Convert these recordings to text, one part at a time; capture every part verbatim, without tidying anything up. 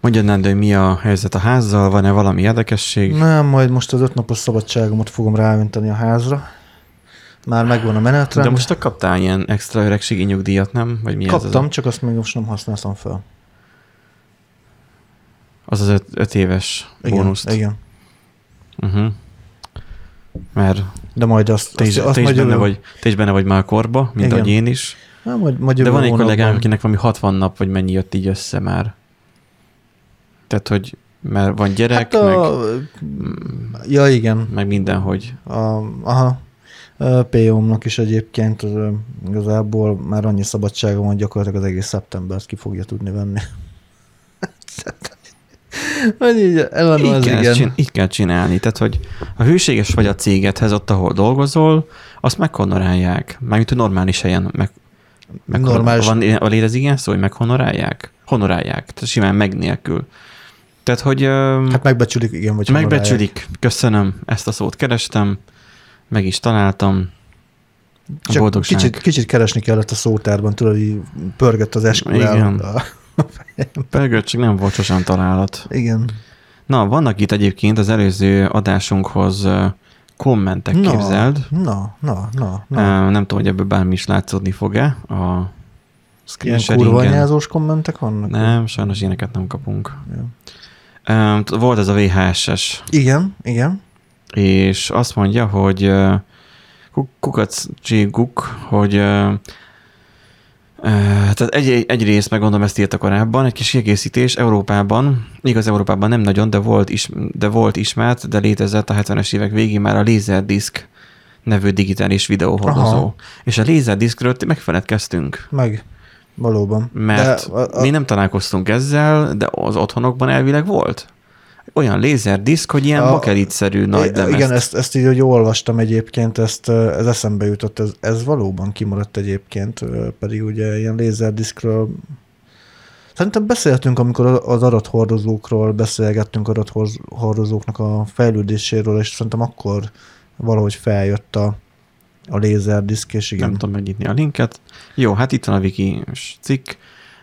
Mondjad, Nándor, hogy mi a helyzet a házzal, van-e valami érdekesség? Nem, majd most az öt napos szabadságomat fogom ráönteni a házra. Már megvan a menetrend. De most kaptál ilyen extra öregségi nyugdíjat, nem? Vagy mi kaptam, ez az a... csak azt még most nem használtam fel. Az az öt, öt éves bónuszt. Igen, igen. Uh-huh. Mert de majd azt, te, is, azt te, is benne vagy, te is benne vagy már a korba, mint igen. ahogy én is. Na, majd, majd de van egy kollégám, akinek valami hatvan nap, vagy mennyi jött így össze már. Tehát, hogy már van gyerek, hát a... meg... Ja, igen. Meg mindenhogy. A, aha. pé ó-mnak is egyébként igazából már annyi szabadsága van, gyakorlatilag az egész szeptembert ki fogja tudni venni. Így, az így, kell csinál, így kell csinálni. Tehát, hogy ha hűséges vagy a cégedhez, ott, ahol dolgozol, azt meghonorálják. Mármint, hogy normális helyen meg, meg normális. Van, van létez ilyen szó, hogy meghonorálják? Honorálják. Tehát simán meg nélkül. Tehát, hogy... Hát megbecsülik, igen, vagy megbecsülik. Köszönöm, ezt a szót kerestem, meg is találtam. Csak kicsit, kicsit keresni kellett a szótárban, tudod, így pörgött az es kú el. Pörgött, csak nem volt sosem találat. Igen. Na, vannak itt egyébként az előző adásunkhoz kommentek, na, képzeld. Na, na, na, na. Nem tudom, hogy ebből bármi is látszódni fog-e. A ilyen kurvanyázós kommentek vannak? Nem, sajnos ilyeneket nem kapunk. Ja. Volt ez a vé há es-es. Igen, igen. És azt mondja, hogy kukacséguk, hogy tehát egy, egyrészt, meg gondolom, ezt írta korábban, egy kis kiegészítés Európában, igaz Európában nem nagyon, de volt, is, de volt ismert, de létezett a hetvenes évek végén már a LaserDisc nevű digitális videóhordozó. Aha. És a LaserDiscről megfeledkeztünk. Meg, valóban. Mert a, a... mi nem találkoztunk ezzel, de az otthonokban elvileg volt. Olyan lézerdiszk, hogy ilyen bakelitszerű nagy demezt. Igen, ezt, ezt így, hogy olvastam egyébként, ezt, ez eszembe jutott, ez, ez valóban kimaradt egyébként, pedig ugye ilyen lézerdiszkről, szerintem beszéltünk, amikor az adathordozókról beszélgettünk, adathordozóknak a fejlődéséről, és szerintem akkor valahogy feljött a, a lézerdiszk, és igen. Nem tudom megnyitni a linket. Jó, hát itt van a wiki cikk.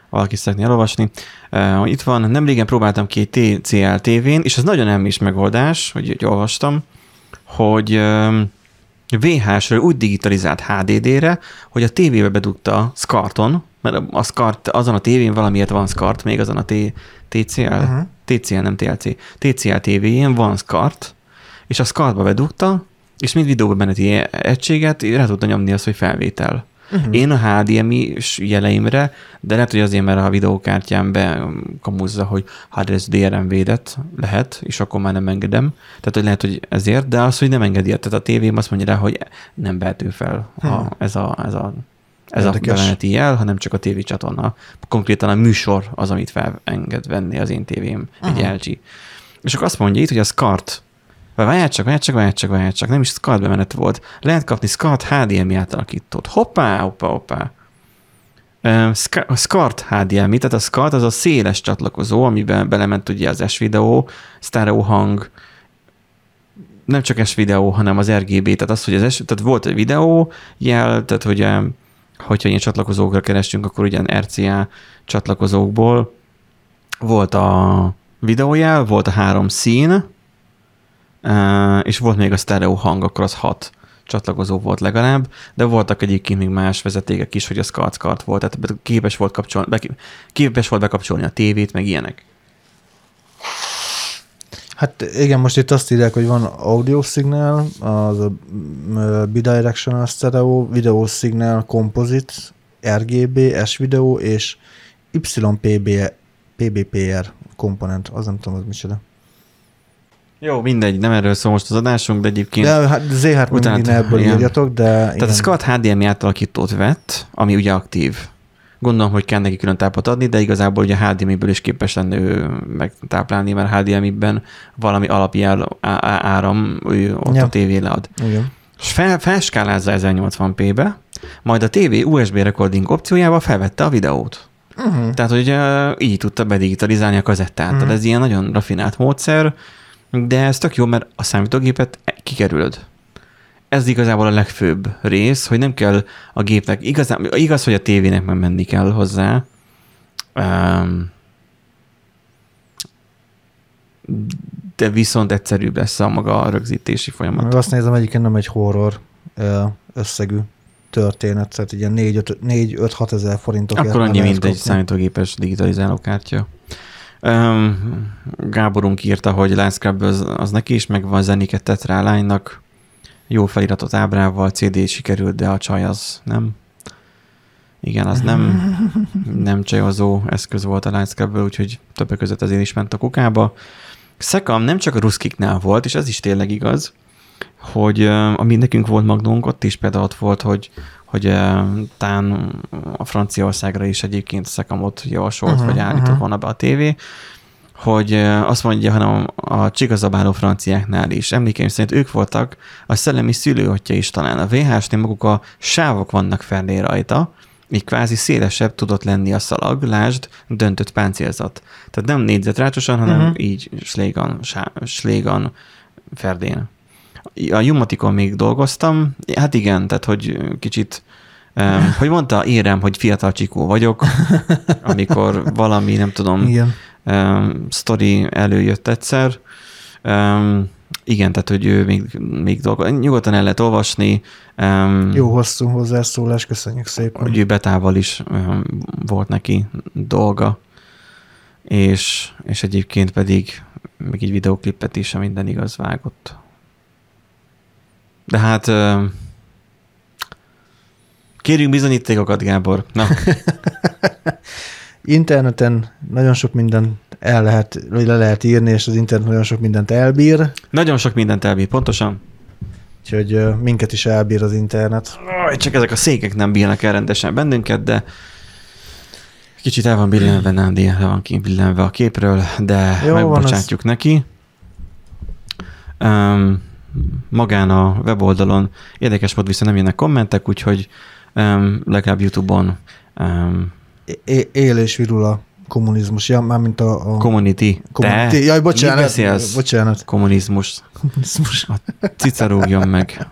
Valaki szeretné elolvasni. Uh, itt van, nemrégen próbáltam ki egy té cé el tévén, és ez nagyon elmés megoldás, hogy, hogy olvastam, hogy um, vé há es-ről úgy digitalizált há dé dé-re, hogy a tévébe bedugta SCART-on, mert a SCART, azon a tévén valamiért van SCART, még azon a té cé el, uh-huh. té cé el nem té el cé, té cé el tévéjén van SCART, és a SCART-ba bedugta, és mind videóban meneti egységet rá tudta nyomni azt, hogy felvétel. Uh-huh. Én a há dé em i-s jeleimre, de lehet, hogy azért, mert a videókártyám bekamúzza, hogy hát ez dé er em védett, lehet, és akkor már nem engedem. Tehát, hogy lehet, hogy ezért, de az, hogy nem engedi. Tehát a tévém azt mondja rá, hogy nem vehető fel a, hmm. ez a, ez a, ez a bemeneti jel, hanem csak a tévécsatorna. Konkrétan a műsor az, amit felenged venni az én tévém, uh-huh. egy el gé. És akkor azt mondja itt, hogy a SCART, Várj csak, várj csak, várj csak, várj csak, nem is SCART bemenet volt. Lehet kapni SCART há dé em i átalakítót. Hoppá, hoppá, hoppá. SCART há dé em i, tehát a SCART az a széles csatlakozó, amiben belement ugye az S-video, sztáró hang, nem csak S-video, hanem az er gé bé, tehát az, hogy az S, tehát volt egy videó jel, tehát hogy, hogyha ilyen csatlakozókra keresünk, akkor ugyan er cé á csatlakozókból volt a videójel, volt a három szín, Uh, és volt még a sztereó hang, akkor az hat csatlakozó volt legalább, de voltak egyébként még más vezetékek is, hogy a SCART-SCART volt, tehát képes volt, kapcsolni, be, képes volt bekapcsolni a tévét, meg ilyenek. Hát igen, most itt azt írják, hogy van audio signál, az a bidirectional stereo, video signál, composite, er gé bé, S-video és Y P B P R komponent, az nem tudom, az micsoda. Jó, mindegy, nem erről szól most az adásunk, de egyébként... De hát zé há utána mindig ebből írjatok, de... Tehát igen. A SCART há dé em i átalakítót vett, ami ugye aktív. Gondolom, hogy kell neki külön tápot adni, de igazából ugye há dé em i-ből is képes lenne ő megtáplálni, mert há dé em i-ben valami alapjár áram ő ott ja. a tévére ad. Igen. És fel, felskálázza ezernyolcvan pé-be, majd a tévé u es bé recording opciójával felvette a videót. Uh-huh. Tehát, hogy uh, így tudta bedigitalizálni a kazettát. Uh-huh. Tehát ez ilyen nagyon rafinált módszer. De ez tök jó, mert a számítógépet kikerülöd. Ez igazából a legfőbb rész, hogy nem kell a gépnek, igaz, igaz hogy a tévének már menni kell hozzá, de viszont egyszerűbb lesz a maga a rögzítési folyamat. Azt nézem, egyébként nem egy horror összegű történet, tehát ilyen négy-öt-hat ezer forintokért. Akkor annyi, mint egy számítógépes digitalizálókártya. Um, Gáborunk írta, hogy Lightscrub az, az neki is megvan, zenéket tett rá lánynak, jó feliratot ábrával, cé dé sikerült, de a csaj az nem. Igen, az nem, nem csajozó eszköz volt a Lightscrubből, úgyhogy többek között azért is ment a kukába. Szekam nem csak a ruszkiknál volt, és ez is tényleg igaz, hogy ami nekünk volt Magnónk, ott is például ott volt, hogy, hogy tán a Franciaországra is egyébként Szekamot javasolt, uh-huh, vagy állított uh-huh. volna be a tévé, hogy azt mondja, hanem a csigazabáló franciáknál is. Emlékeim szerint ők voltak a szellemi szülőotja is talán. A vé há esnél maguk a sávok vannak fellé rajta, így kvázi szélesebb tudott lenni a szalag, lásd, döntött páncélzat. Tehát nem négyzetrácsosan, hanem uh-huh. így slégan, sá, slégan ferdén. A Jumatikon még dolgoztam, hát igen, tehát hogy kicsit, um, hogy mondta, érem, hogy fiatal csikó vagyok, amikor valami, nem tudom, um, sztori előjött egyszer. Um, igen, tehát hogy ő még, még dolgozik. Nyugodtan el lehet olvasni. Um, Jó hosszú hozzászólás, köszönjük szépen. Hogy ő betával is um, volt neki dolga, és, és egyébként pedig még egy videóklipet is, ha minden igaz, vágott. De hát kérjünk bizonyítékokat, Gábor. Na. Interneten nagyon sok mindent el lehet, le lehet írni, és az internet nagyon sok mindent elbír. Nagyon sok mindent elbír, pontosan. Úgyhogy minket is elbír az internet. Csak ezek a székek nem bírnak el rendesen bennünket, de kicsit el van billenve, nem, de el van billenve a képről, de jó, megbocsátjuk van neki. Um, magán a weboldalon érdekes volt, viszont nem jönnek kommentek, úgyhogy um, legalább YouTube-on um, é- él és virul a kommunizmus, ja, mármint a... a community. community. Jaj, bocsánat. bocsánat. Kommunizmus. Kommunizmus. A cica rúgjon meg.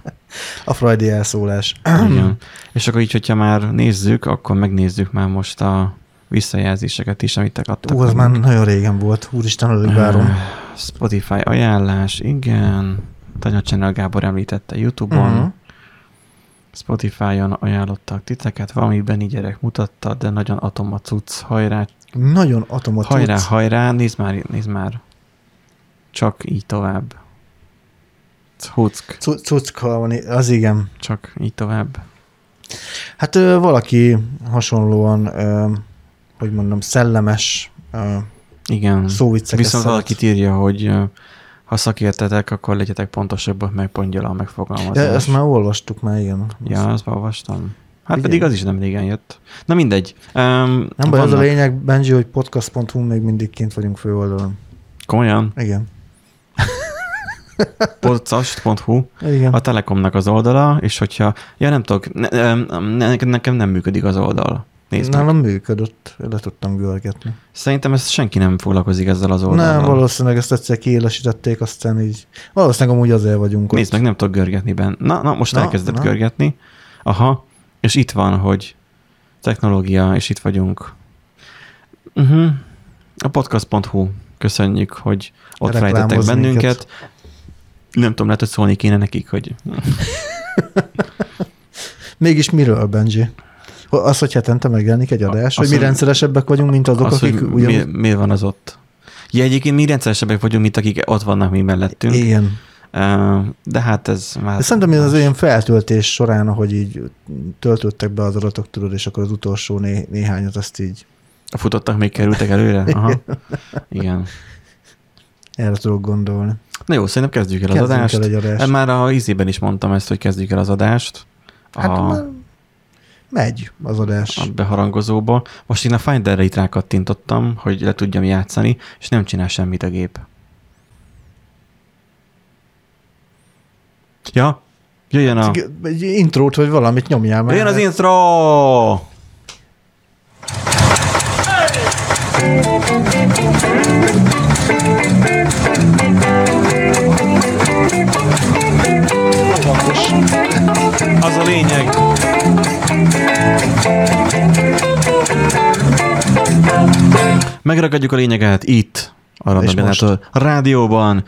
A freudi elszólás. Igen. És akkor így, hogyha már nézzük, akkor megnézzük már most a visszajelzéseket is, amit te kaptak. Ó, az már nagyon régen volt. Úristen, alig várom. Spotify ajánlás, igen. Tanya Channel Gábor említette YouTube-on, uh-huh. Spotify-on ajánlottak titeket, valamiben így gyerek mutatta, de nagyon atom a cucc, hajrá. Nagyon atom a cucc. Hajrá, hajrá, nézd már, nézd már. Csak így tovább. Cuck. Cucka van, az igen. Csak így tovább. Hát ö, valaki hasonlóan, ö, hogy mondom, szellemes ö, igen. szóvicceket. Viszont valaki írja, hogy ö, ha szakértetek, akkor legyetek pontosabbak, meg pongyala a megfogalmazás. De ezt már olvastuk már, igen. Ja, azt már olvastam. Hát igen. Pedig az is nem régen jött. Na mindegy. Um, nem baj, vannak... az a lényeg, Benji, hogy podcast pont hu még mindig kint vagyunk főoldalon. Komolyan? Igen. podcast pont hu a Telekomnak az oldala, és hogyha... Ja, nem tudok, ne, ne, nekem nem működik az oldal. Nálam működött, le tudtam görgetni. Szerintem ezt senki nem foglalkozik ezzel az oldalon. Nem, valószínűleg ezt egyszer kiélesítették, aztán így... Valószínűleg amúgy azért vagyunk ott. Nézd meg, nem tudok görgetni benne. Na, na most na, elkezdett na. görgetni. Aha, és itt van, hogy technológia, és itt vagyunk. Uh-huh. A podcast pont hu. Köszönjük, hogy ott rejtettek bennünket. Minket. Nem tudom, lehet, hogy szólni kéne nekik, hogy... Mégis miről, Benji? Az, hogy hetente megjelenik egy adás, hogy mi rendszeresebbek vagyunk, mint azok, az, akik ugyan... Mi, miért van az ott? Ja, egyébként mi rendszeresebbek vagyunk, mint akik ott vannak mi mellettünk. Igen. De hát ez már... De szerintem az olyan feltöltés során, ahogy így töltöttek be az adatok, tudod, és akkor az utolsó né- néhányat azt így... A futottak még kerültek előre? Aha. Igen. Erre tudok gondolni. Na jó, szerintem kezdjük el az kezdjük adást. El egy adást. Már a izében is mondtam ezt, hogy kezdjük el az adást. Hát a... már... Megy az adás. A beharangozóba. Most én a Finderre itt rákattintottam, hogy le tudjam játszani, és nem csinál semmit a gép. Ja, jöjjön a... Egy intrót, vagy valamit nyomjál már. Jöjjön az intro! Az a lényeg. Megragadjuk a lényeget itt, a Random Generátor rádióban,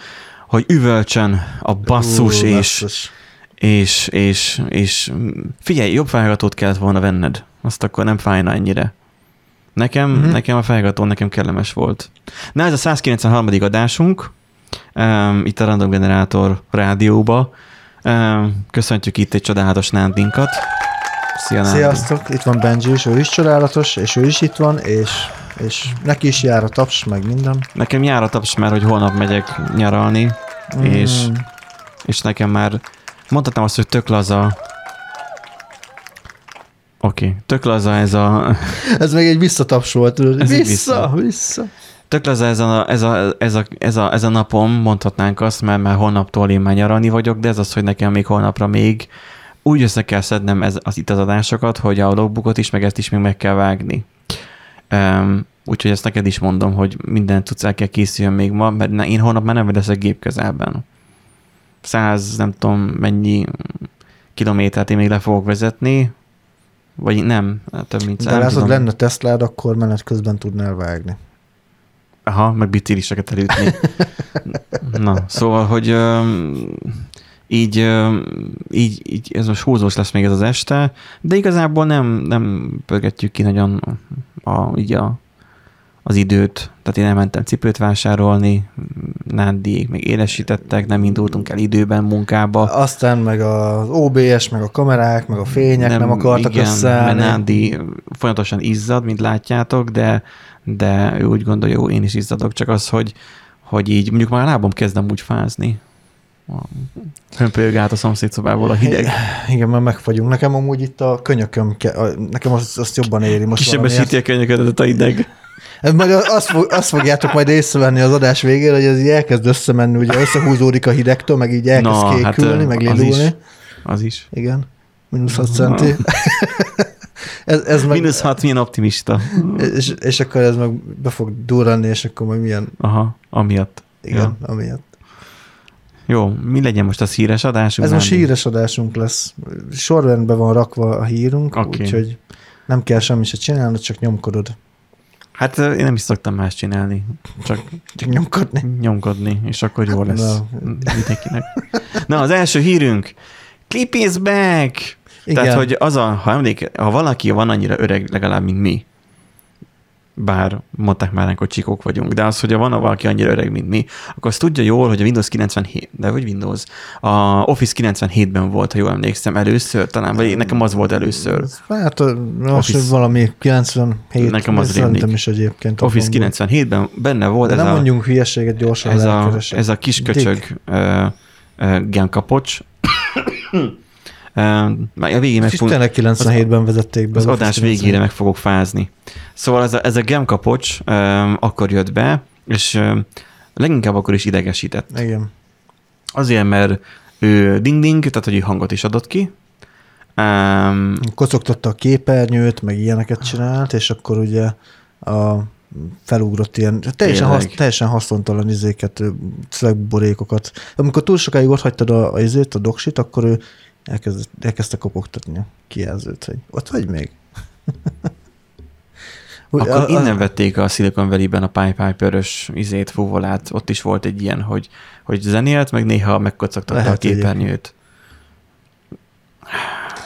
hogy üvölcsön a basszus, Ú, és, és, és, és, és figyelj, jobb felhallgatót kellett volna venned. Azt akkor nem fájna ennyire. Nekem, mm-hmm. nekem a felhallgató, nekem kellemes volt. Na, ez a százkilencvenharmadik adásunk, um, itt a Random Generátor rádióba. Um, köszöntjük itt egy csodálatos Nándinkat. Szia, Nándi. Sziasztok, itt van Benji is, ő is csodálatos, és ő is itt van, és... és neki is jár a taps, meg minden. Nekem jár a taps, mert hogy holnap megyek nyaralni, mm. és, és nekem már mondhatnám azt, hogy tök laza. Oké, okay. tök laza ez a... Ez meg egy visszataps volt, tudod? Vissza, vissza, vissza. Tök laza ez a, ez, a, ez, a, ez, a, ez a napom, mondhatnánk azt, mert már holnaptól én már nyaralni vagyok, de ez az, hogy nekem még holnapra még úgy össze kell szednem ez, az itt az adásokat, hogy a logbookot is, meg ezt is még meg kell vágni. Um, úgyhogy ezt neked is mondom, hogy minden tudsz el kell készüljön még ma, mert én holnap már nem leszek gép közelben. Száz, nem tudom mennyi kilométert én még le fogok vezetni, vagy nem, több mint száz. De látod, lenne Teslád, akkor menet közben tudnál vágni. Aha, meg biciliseket elütni. Na, szóval, hogy um, így, um, így, így ez most húzós lesz még ez az este, de igazából nem, nem pörgetjük ki nagyon A, így a, az időt, tehát én elmentem cipőt vásárolni, Nándiék még élesítettek, nem indultunk el időben munkába. Aztán meg az ó bé es, meg a kamerák, meg a fények nem, nem akartak összeállni. Igen, mert Nándi folyamatosan izzad, mint látjátok, de, de ő úgy gondolja, jó, én is izzadok, csak az, hogy, hogy így mondjuk már a lábom kezdem úgy fázni. Hömpölyög át a szomszédszobából a hideg. Igen, már megfagyunk. Nekem amúgy itt a könyököm, ke- nekem azt, azt jobban éri most. Kisebbesíti a könyöködet a hideg. Majd azt, fog, azt fogjátok majd észrevenni az adás végére, hogy ez így elkezd összemenni, ugye összehúzódik a hidegtől, meg így elkezd no, kékülni, hát, meg lélulni. Az is. Az is. Igen. Minusz hat centi. Ez, ez meg, minusz hat, milyen optimista. És, és akkor ez meg be fog durranni, és akkor majd milyen... Aha, amiatt. Igen, ja. amiatt. Jó, mi legyen most az híres adásunk? Ez most híres adásunk lesz. Sorrendben van rakva a hírunk, okay. Úgyhogy nem kell semmit se csinálnod, csak nyomkodod. Hát én nem is szoktam más csinálni. Csak, csak nyomkodni. Nyomkodni, és akkor jó lesz mindenkinek. Na, az első hírünk. Clippy is back! Igen. Tehát, hogy az a, ha emlék, ha valaki van annyira öreg, legalább, mint mi, bár mondták már ránk, hogy csikók vagyunk, de az, hogyha van valaki annyira öreg, mint mi, akkor azt tudja jól, hogy a Windows kilencvenhét, de vagy Windows, a Office kilencvenhétben volt, ha jól emlékszem, először talán, vagy nekem az volt először. Hát most valami kilencvenhét, nekem az szerintem is egyébként. Office kilencvenhétben benne volt ez a... Nem mondjunk hülyeséget, gyorsan elkeresek. Ez a kis köcsög uh, uh, genkapocs. Uh, a végén meg fog... kilencvenhétben vezették be. Az, az adás végére meg fogok fázni. Szóval ez a, ez a gemkapocs um, akkor jött be, és um, leginkább akkor is idegesített. Igen. Azért, mert ő ding-ding, tehát hogy hangot is adott ki. Um, Kocogtatta a képernyőt, meg ilyeneket csinált, és akkor ugye a felugrott ilyen, teljesen, hasz, teljesen haszontalan izéket, szlagborékokat. Amikor túl sokáig ott hagytad a, a izét, a doksit, akkor ő Elkezd, elkezdte kopogtatni a kijelzőt, hogy ott vagy még? Akkor a, a, innen vették a Silicon Valley-ben a Piper-ös izét, fúvolát, ott is volt egy ilyen, hogy, hogy zenélt, meg néha megkocogtatta a képernyőt.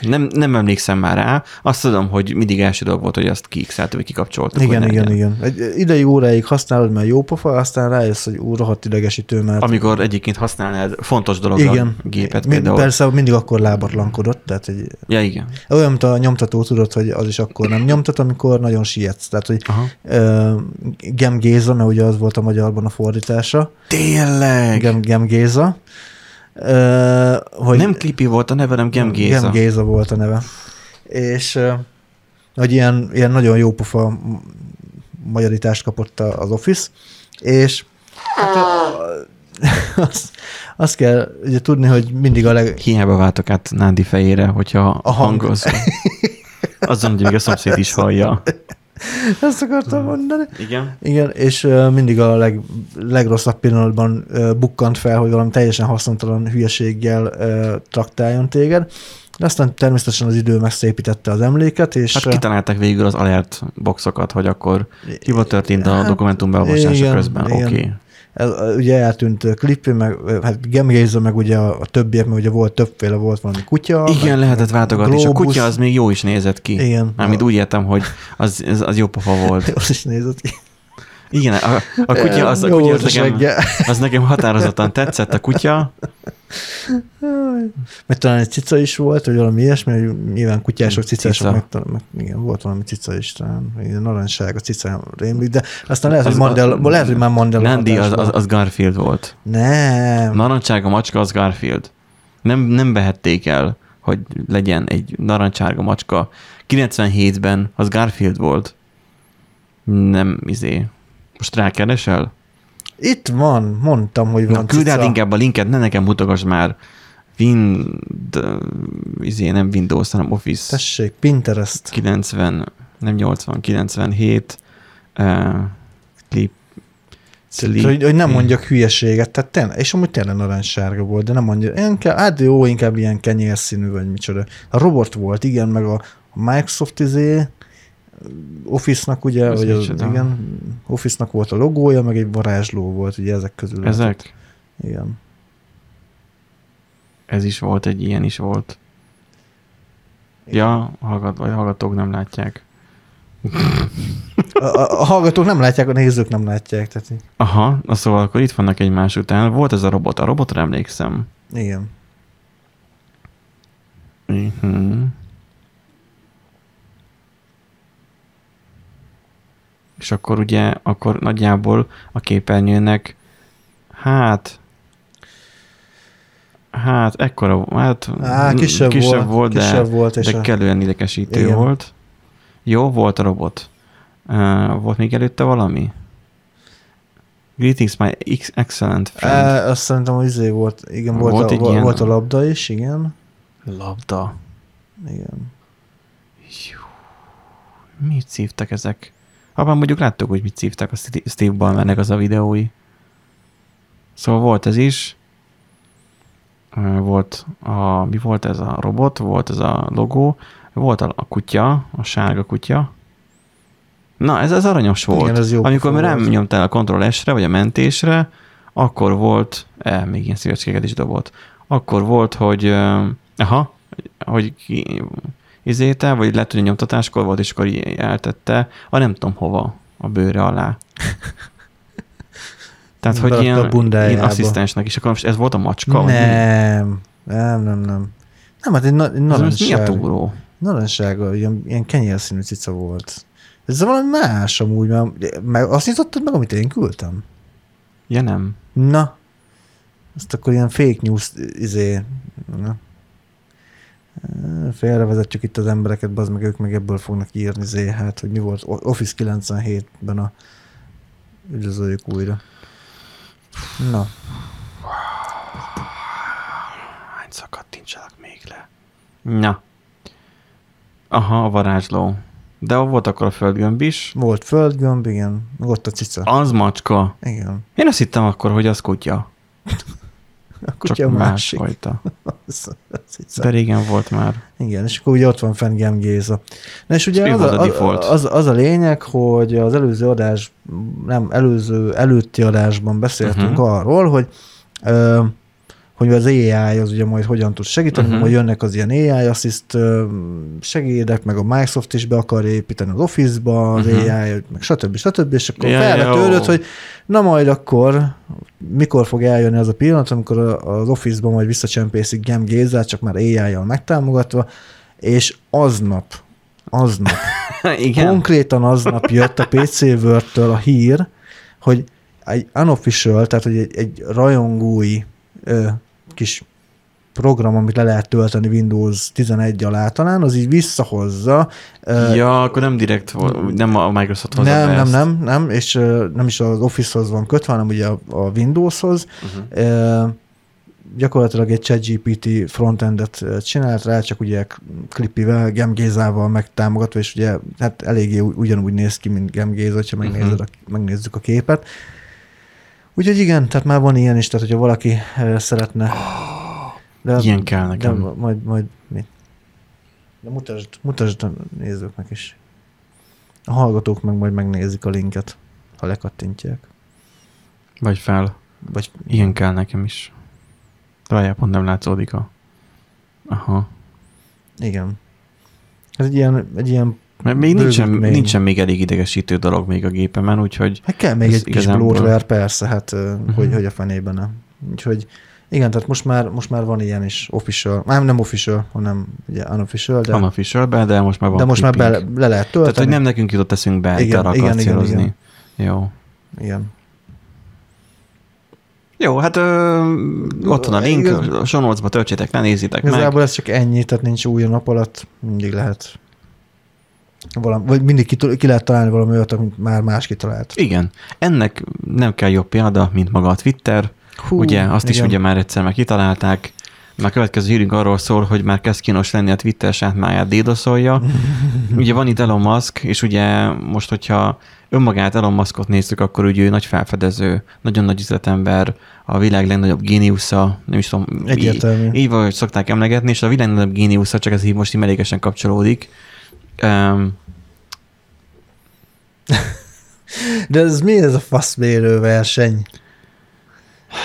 Nem, nem emlékszem már rá, azt tudom, hogy mindig első dolog volt, hogy azt kiikszáltam, hogy kikapcsoltam. Igen, hogy igen, igen. Egy idei óráig használod, mert jó pofa, aztán rájössz, hogy ú, rohadt idegesítő, mert... Amikor egyébként használnád fontos dolog igen. a gépet. Mind, például... Persze mindig akkor lábatlankodott, tehát egy... Ja, igen. Olyan, mint a nyomtató, tudod, hogy az is akkor nem nyomtat, amikor nagyon sietsz. Tehát, hogy uh, Gém Géza, mert ugye az volt a magyarban a fordítása. Tényleg! Gém, Gém Géza. Uh, hogy nem Clippy volt a neve, nem Gém Géza. Gém Géza volt a neve. És uh, hogy ilyen, ilyen nagyon jó pofa magyarítást kapott az Office, és hát, uh, azt, azt kell ugye, tudni, hogy mindig a leg... Hiába váltok át Nándi fejére, hogyha a hang az... Azon, hogy még a szomszéd is hallja. Ezt akartam mondani. Igen. Igen, és uh, mindig a leg, legrosszabb pillanatban uh, bukkant fel, hogy valami teljesen haszontalan hülyeséggel uh, traktáljon téged, De aztán természetesen az idő megszépítette az emléket, és... Hát kitalálták végül az alert boxokat, hogy akkor hiba történt a hát, dokumentum beolvasása igen, közben. Oké. Okay. Ez, ugye eltűnt Clippy, meg hát Gém Géza, meg ugye a, a többiek, mert ugye volt többféle, volt valami kutya. Igen, meg, lehetett váltogatni, és a kutya az még jó is nézett ki. Igen. Mármint úgy értem, hogy az, az, az jó pofa volt. Jól is nézett ki. Igen, a, a kutya, az, a kutya az, nekem, az nekem határozottan tetszett, a kutya. Meg talán egy cica is volt, vagy valami ilyesmi, hogy nyilván kutyások, cicások, cica. meg, meg, igen, volt valami cica is, talán narancság a cica rémlik, de aztán lehet, az hogy, Mandela, a, lehet hogy már Mandela Nandi az, az, az Garfield volt. Nem. Narancság a macska az Garfield. Nem, nem vehették el, hogy legyen egy narancsárga macska. kilencvenhétben az Garfield volt. Nem, izé. Most rákeresel? Itt van, mondtam, hogy van cica. Küld át inkább a linket, ne nekem mutogass már. Wind, izé, nem Windows, hanem Office. Tessék, Pinterest. kilencven, nem nyolcvan, kilencvenhét Uh, clip, sleep, hogy, hogy nem mondjak hülyeséget, tehát tényleg, és amúgy tényleg narancsárga volt, de nem mondja, inkább, hát jó, inkább ilyen kenyérszínű, vagy micsoda. A robot volt, igen, meg a Microsoft izé, Office-nak ugye, ez vagy az, igen, Office-nak volt a logója, meg egy varázsló volt, ugye ezek közül. Ezek? Lehetett. Igen. Ez is volt, egy ilyen is volt. Igen. Ja, hallgat, vagy hallgatók nem látják. A, a, a hallgatók nem látják, a nézők nem látják. Tehát... Aha, na szóval akkor itt vannak egymás után. Volt ez a robot, a robotra emlékszem. Igen. Uh-huh. És akkor ugye, akkor nagyjából a képernyőnek, hát, hát ekkora, hát Á, kisebb, kisebb volt, volt de, kisebb volt, és de kellően idegesítő igen. volt. Jó, volt a robot. Uh, volt még előtte valami? Greetings, my excellent friend. Uh, azt szerintem az izé volt, igen, volt, volt, a, ilyen... volt a labda is, igen. Labda. Igen. Jú, mit szívtak ezek? Abban mondjuk láttuk, hogy mit szívták a Steve Ballmernek az a videói. Szóval volt ez is. Volt a, mi volt ez a robot? Volt ez a logó. Volt a kutya, a sárga kutya. Na, ez az aranyos volt. Igen, ez jó. Amikor mi nem nyomtál a Ctrl-S-re, vagy a mentésre, akkor volt, eh, még ilyen szívecskéket is dobott, akkor volt, hogy aha, hogy ki, izéte, vagy lehet, hogy nyomtatáskor volt, és akkor eltette a nem tudom hova, a bőre alá. Tehát, hogy a ilyen, ilyen asszisztensnek is. Akkor most ez volt a macska? Nem, nem, nem, nem. Nem, hát egy, na, egy narancság. Narancsága, ilyen, ilyen kenyérszínű cica volt. Ez valami más amúgy, mert azt nyitottad meg, amit én küldtem? Ja, nem. Na, azt akkor ilyen fake news izé, na. Félrevezetjük itt az embereket, bazd meg, ők meg ebből fognak írni zéhát, hogy mi volt Office kilencvenhétben a üdvözöljük újra. Na. Hány szakadt nincsenek még le? Na. Aha, a varázsló. De volt akkor a földgömb is. Volt földgömb, igen. Ott a cica. Az macska. Igen. Én azt hittem akkor, hogy az kutya. A kutya csak másfajta. De régen volt már. Igen, és akkor ugye ott van fenn Gém Géza. Na és ugye az, az, a, az, az a lényeg, hogy az előző adás, nem, előző, előtti adásban beszéltünk uh-huh. arról, hogy, ö, hogy az á i az ugye majd hogyan tud segíteni, uh-huh. hogy jönnek az ilyen á i assist segédek, meg a Microsoft is be akar építeni az Office-ba, az uh-huh. á i, meg stb. stb. És akkor ja, felvetődött, hogy na majd akkor mikor fog eljönni az a pillanat, amikor az Office-ban majd visszacsempészik Gém Gézát, csak már á i-jal megtámogatva, és aznap, aznap, igen. konkrétan aznap jött a pé cé World-től a hír, hogy egy unofficial, tehát hogy egy, egy rajongói ö, kis program, amit le lehet tölteni Windows tizenegy alá talán, az így visszahozza. Ja, uh, akkor nem direkt, nem a Microsofthoz. Nem, nem, nem, nem, és uh, nem is az Office-hoz van kötve, hanem ugye a, a Windowshoz. Uh-huh. Uh, gyakorlatilag egy ChatGPT frontendet csinált rá, csak ugye Clippyvel, Gém Gézával megtámogatva, és ugye hát eléggé ugyanúgy néz ki, mint Gém Géza, ha uh-huh. megnézzük a képet. Úgyhogy igen, tehát már van ilyen is, tehát hogyha valaki uh, szeretne... Oh. De, ilyen kell nekem. De majd, majd mit? De mutasd, mutasd a nézőknek is. A hallgatók meg majd megnézik a linket, ha lekattintják. Vagy fel. Vagy ilyen kell nekem is. Várjál, pont nem látszódik a... Aha. Igen. Ez egy ilyen... Egy ilyen mert még nincsen, nincsen még elég idegesítő dolog még a gépemen, úgyhogy... Hát kell még egy kis bloatware, persze, hát uh-huh. hogy, hogy a fenében nem. Úgyhogy igen, tehát most már, most már van ilyen is official, már nem official, hanem ugye unofficial, de... Unofficial, de most már van. De most clipping. Már be, le lehet tölteni. Tehát, hogy nem nekünk jutott eszünk be, igen, arra igen, igen, igen. Jó. Igen. Jó, hát ö, ott van a link, a show notes-ba töltsétek, ne nézzétek meg. Igazából ez csak ennyi, tehát nincs új a nap alatt, mindig lehet valami, vagy mindig ki, ki lehet találni valami olyat, amit már más kitalált. Igen. Ennek nem kell jobb példa, mint maga a Twitter. Hú, ugye, azt igen. is ugye már egyszer meg kitalálták. Már következő hírünk arról szól, hogy már kezd kínos lenni a Twitter sátmáját dédoszolja. Ugye van itt Elon Musk, és ugye most, hogyha önmagát Elon Muskot nézzük, akkor ugye ő nagy felfedező, nagyon nagy üzletember, a világ legnagyobb géniusza, nem is tudom, így, így vagy szokták emlegetni, és a világ legnagyobb géniusza, csak ez így most így mellékesen kapcsolódik. Um. De ez mi ez a faszmérő verseny?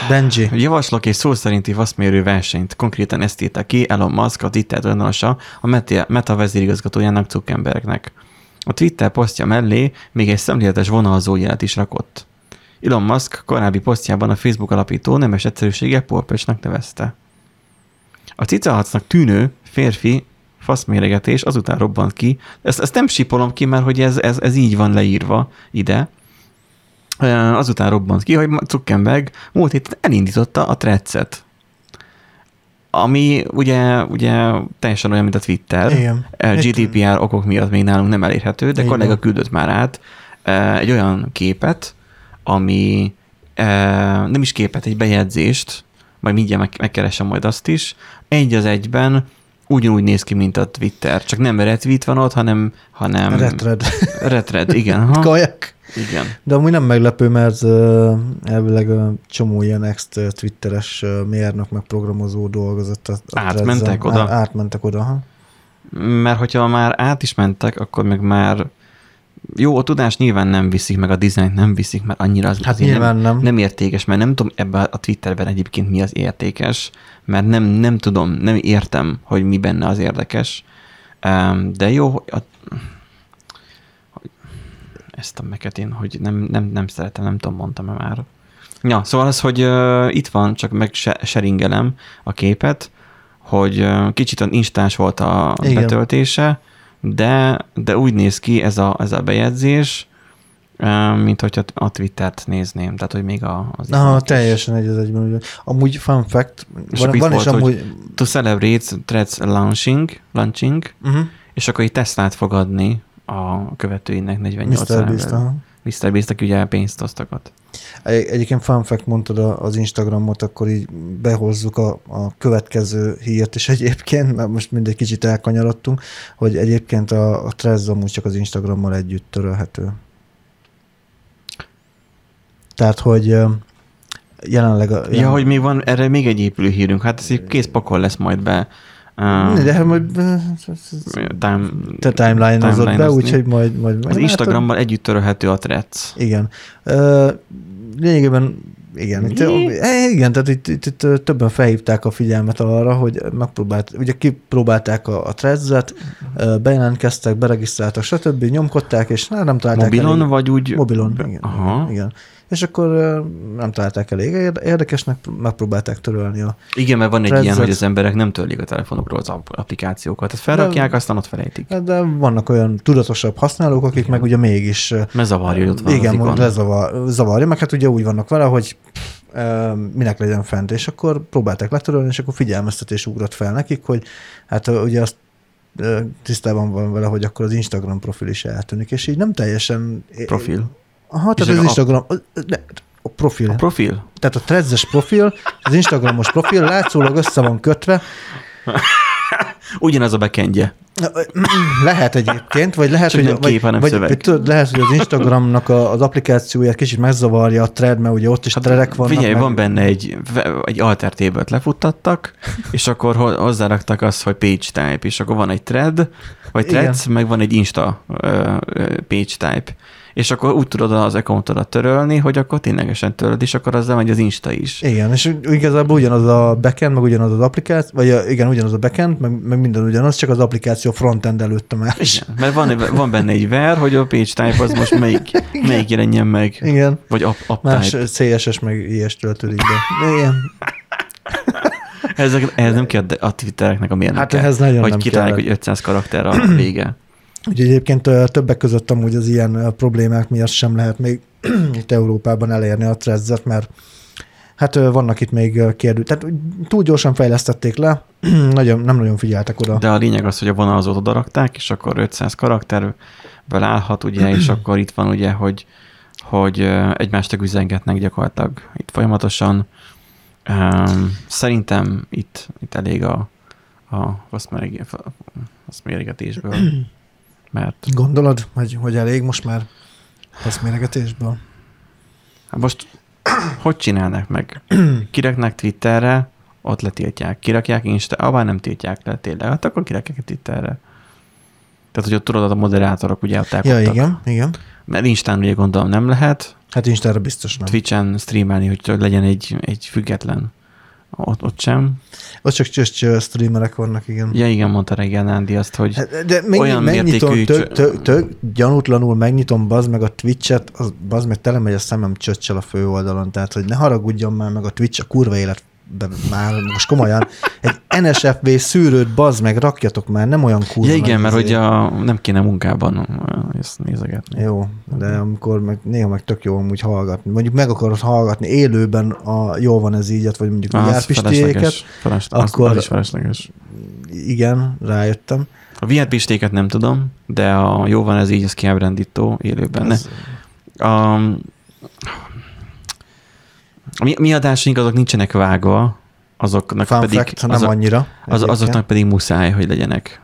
Benji. Javaslok egy szó szerinti faszmérő versenyt. Konkrétan ezt írta ki Elon Musk, a Twitter tulajdonosa, a Meta vezérigazgatójának, Zuckerbergnek. A Twitter posztja mellé még egy szemléletes vonalzó jelet is rakott. Elon Musk korábbi posztjában a Facebook alapító nemes egyszerűsége Porpöcsnek nevezte. A cicálhatsznak tűnő férfi faszméregetés azután robbant ki. Ezt, ezt nem sipolom ki, mert hogy ez, ez, ez így van leírva ide. Azután robbant ki, hogy Zuckerberg múlt héten elindította a Threads-et, ami ugye, ugye teljesen olyan, mint a Twitter. Igen. gé dé pé er okok miatt még nálunk nem elérhető, de igen. Kolléga küldött már át egy olyan képet, ami nem is képet, egy bejegyzést, majd mindjárt megkeresem majd azt is, egy az egyben ugyanúgy néz ki, mint a Twitter. Csak nem retweet van ott, hanem... hanem retred. Retred, igen. Ha. Kajak. Igen. De amúgy nem meglepő, mert elvileg csomó ilyen extra twitteres mérnök meg programozó dolgozott. A átmentek Threads-en. Oda? Átmentek oda, ha. Mert hogyha már át is mentek, akkor meg már... Jó, a tudást nyilván nem viszik, meg a dizájnt nem viszik, mert annyira az hát nem, nem. nem értékes, mert nem tudom ebben a Twitterben egyébként mi az értékes, mert nem, nem tudom, nem értem, hogy mi benne az érdekes. De jó, a... ezt a meket én, hogy nem, nem, nem szeretem, nem tudom, mondtam-e már. Ja, szóval az, hogy uh, itt van, csak megseringelem a képet, hogy uh, kicsit olyan instás volt a igen. betöltése, De, de úgy néz ki ez a, ez a bejegyzés, mint hogyha a Twittert nézném, tehát hogy még a... Az na, teljesen egy az egyben. Amúgy fun fact, és van, van is volt, amúgy... To celebrate Threads launching, launching uh-huh. és akkor egy Teslát fog adni a követőinek negyvennyolc számára. miszter Beast, aki ugye pénzt osztakat. Egy, egyébként fun fact, mondtad az Instagramot, akkor így behozzuk a, a következő hírt is egyébként, mert most mindegy kicsit elkanyarodtunk, hogy egyébként a, a Threads amúgy csak az Instagrammal együtt törölhető. Tehát, hogy jelenleg... A, jelen... Ja, hogy még van, erre még egy épülő hírünk, hát ez egy kész pakol lesz majd be. Um, de majd time, te timeline-ozott be, úgyhogy majd... majd az Instagrammal együtt törölhető a Threads. Igen. Uh, lényegében igen. Itt, igen, tehát itt, itt, itt többen felhívták a figyelmet arra, hogy megpróbálták, ugye kipróbálták a, a Threads-et, uh, bejelentkeztek, beregisztráltak, stb. Nyomkodták, és nem találták elég. Mobilon vagy úgy? Mobilon, igen. Aha. igen. És akkor nem találták elég érdekesnek, megpróbálták törölni a igen, mert van egy Threads-et. Ilyen, hogy az emberek nem törlik a telefonokról az applikációkat. Tehát felrakják, de, aztán ott felejtik. De vannak olyan tudatosabb használók, akik igen. meg ugye mégis... Mezavarja, hogy ott van igen, az ikon. Zavarja, meg hát ugye úgy vannak vele, hogy minek legyen fent, és akkor próbálták letörölni, és akkor figyelmeztetés ugrott fel nekik, hogy hát ugye azt tisztában van vele, hogy akkor az Instagram profil is eltűnik, és így nem teljesen... Profil. Aha, tehát az Instagram, a, a profil. A profil? Tehát a Threads-es profil, az Instagramos profil látszólag össze van kötve. ugyanaz a backendje. Lehet egyébként, vagy lehet, hogy, vagy, képen, vagy, vagy tudod, lehet, hogy az Instagramnak a, az applikációját kicsit megzavarja a thread, mert ugye ott is threadek vannak. Figyelj, meg... van benne egy, egy alter table-t lefuttattak, és akkor hozzáraktak azt, hogy page type, és akkor van egy thread, vagy threads, meg van egy Insta page type. És akkor úgy tudod az accountodat törölni, hogy akkor ténylegesen töröd, és akkor azzal megy az Insta is. Igen, és igazából ugyanaz a backend, meg ugyanaz az applikáció, vagy a, igen, ugyanaz a backend, meg, meg minden ugyanaz, csak az applikáció frontend előtte már is. Igen, mert van, van benne egy ver, hogy a page type az most melyik, melyik jelenjen meg. Igen. Vagy app, app más type. cé es es meg ilyestől törik be. Igen. Ezek, ehhez nem kell a Twittereknek a mérnöke. Hát ehhez nagyon hogy nem kell. Hogy kitálják, hogy ötszáz karakter a vége. Úgyhogy egyébként többek között amúgy az ilyen problémák miatt sem lehet még itt Európában elérni a Threads-et, mert hát vannak itt még kérdő. Tehát túl gyorsan fejlesztették le, nagyon, nem nagyon figyeltek oda. De a lényeg az, hogy a vonalzót odarakták, és akkor ötszáz karakterből állhat, ugye, és akkor itt van ugye, hogy, hogy egymástak üzengetnek gyakorlatilag itt folyamatosan. Szerintem itt, itt elég a, a faszméregetésből. Mert... Gondolod, hogy, hogy elég most már faszméregetésből? Hát most hogy csinálnak meg? Kiraknak Twitterre, ott letiltják. Kirakják Instagramra, abban nem tiltják le tényleg, hát akkor kirakják Twitterre. Tehát, hogy ott tudod, a moderátorok ugye ott elkaptak. Ja, igen, igen. Mert Instán ugye gondolom nem lehet. Hát Instára biztos nem. Twitchen streamelni, hogy legyen egy, egy független. Ott, ott sem. Ott csak csöscs streamerek vannak, igen. Ja, igen, mondta reggel Nándi azt, hogy de mennyi, olyan mértékű... Tök, tök, tök gyanútlanul megnyitom, bazd meg a Twitch-et, az, bazd meg tele megy a szemem csöccsel a fő oldalon, tehát hogy ne haragudjon már meg a Twitch, a kurva életben már, most komolyan, egy en es ef vé szűrőt, bazd meg, rakjatok már, nem olyan kurva. Ja, igen, mert azért, hogy a, nem kéne munkában ezt nézegetni. Jó, de amikor meg, néha meg tök jó amúgy hallgatni. Mondjuk meg akarod hallgatni élőben, a, jól van ez így, vagy mondjuk a járpistéket. Akkor az is felesleges. Igen, rájöttem. A járpistéket nem tudom, de a jó van ez így, az kiábrándító élőben. Ez... A, a mi, mi adásaink azok nincsenek vágva, azoknak Fun pedig fact, azok, nem annyira, az, azoknak pedig muszáj, hogy legyenek.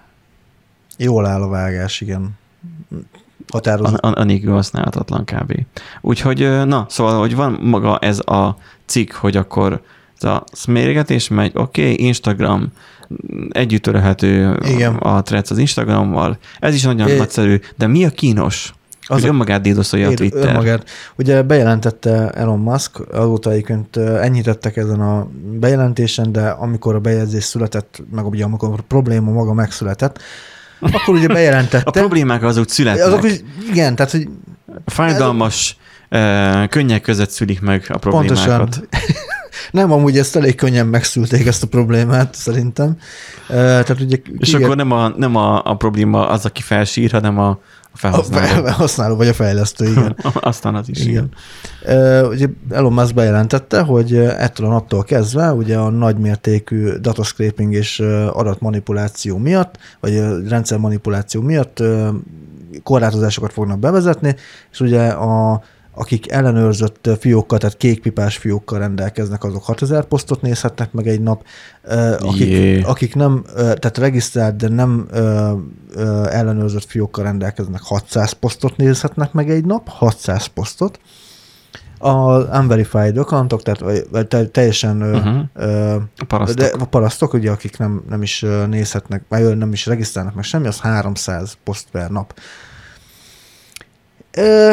Jól áll a vágás, igen. Határozott. Anélkül használhatatlan kb. Úgyhogy, na, szóval, hogy van maga ez a cikk, hogy akkor ez a szméregetés megy, oké, okay, Instagram, együtt törölhető a Threads az Instagrammal, ez is nagyon é. nagyszerű, de mi a kínos? Az önmagát dídoszolja a Twitter. Önmagát. Ugye bejelentette Elon Musk, azóta egyébként enyhítettek ezen a bejelentésen, de amikor a bejegyzés született, meg ugye amikor a probléma maga megszületett, akkor ugye bejelentette. A problémák azok születnek. Azok, hogy igen, tehát, hogy... Fájdalmas ez... könnyek között szülik meg a problémákat. Pontosan. Nem, amúgy ezt elég könnyen megszülték, ezt a problémát, szerintem. Tehát ugye, és igen. Akkor nem, a, nem a, a probléma az, aki felsír, hanem a A felhasználó. A felhasználó vagy a fejlesztő, igen. Aztán az is. Igen. Igen. Ugye Elon Musk bejelentette, hogy ettől a naptól kezdve ugye a nagymértékű data scraping és adatmanipuláció miatt, vagy rendszermanipuláció miatt korlátozásokat fognak bevezetni, és ugye a akik ellenőrzött fiókkal, tehát kékpipás fiókkal rendelkeznek, azok hatezer posztot nézhetnek meg egy nap. Akik, akik nem, tehát regisztrált, de nem ellenőrzött fiókkal rendelkeznek, hatszáz posztot nézhetnek meg egy nap, hatszáz posztot. Az unverified accountok, tehát teljesen uh-huh. parasztok. parasztok, ugye, akik nem, nem is nézhetnek, vagy nem is regisztrálnak meg semmi, az háromszáz poszt per nap. Ö,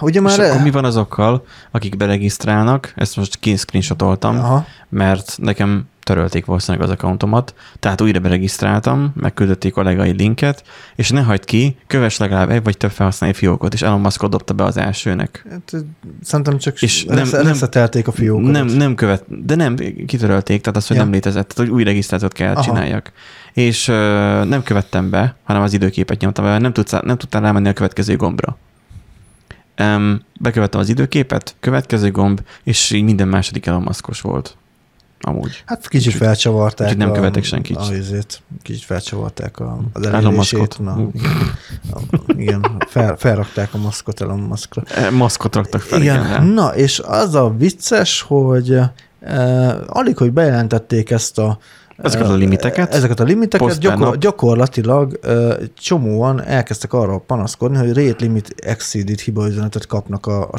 ugye már és el... akkor mi van azokkal, akik beregisztrálnak, ezt most kiszcreenshotoltam, mert nekem törölték valószínűleg az accountomat, tehát újra beregisztráltam, megküldötték a legai linket, és ne hagyd ki, kövess legalább egy vagy több felhasználói fiókot, és Elon Musk dobta be az elsőnek. Hát, szerintem csak reszetelték a fiókot. Nem, nem követ, de nem kitörölték, tehát az, hogy ja. nem létezett, tehát, hogy új regisztrációt kell Aha. csináljak. És ö, nem követtem be, hanem az időképet nyomtam be, mert nem, tudsz, nem tudtál rámenni a következő gombra. Bekövettem az időképet, következő gomb, és így minden második Elon Muskos volt. Amúgy. Hát kicsit úgy, felcsavarták. Úgy, nem követek senkit. A, a kicsit felcsavarták a, az elérését. Na, igen, fel, felrakták a maszkot Elon Muskra. Maszkot raktak fel. Igen. igen na, és az a vicces, hogy e, alig, hogy bejelentették ezt a Ezeket a limiteket? Ezeket a limiteket gyakor, gyakorlatilag csomóan elkezdtek arra panaszkodni, hogy rate limit exceeded hibaüzenetet kapnak a, a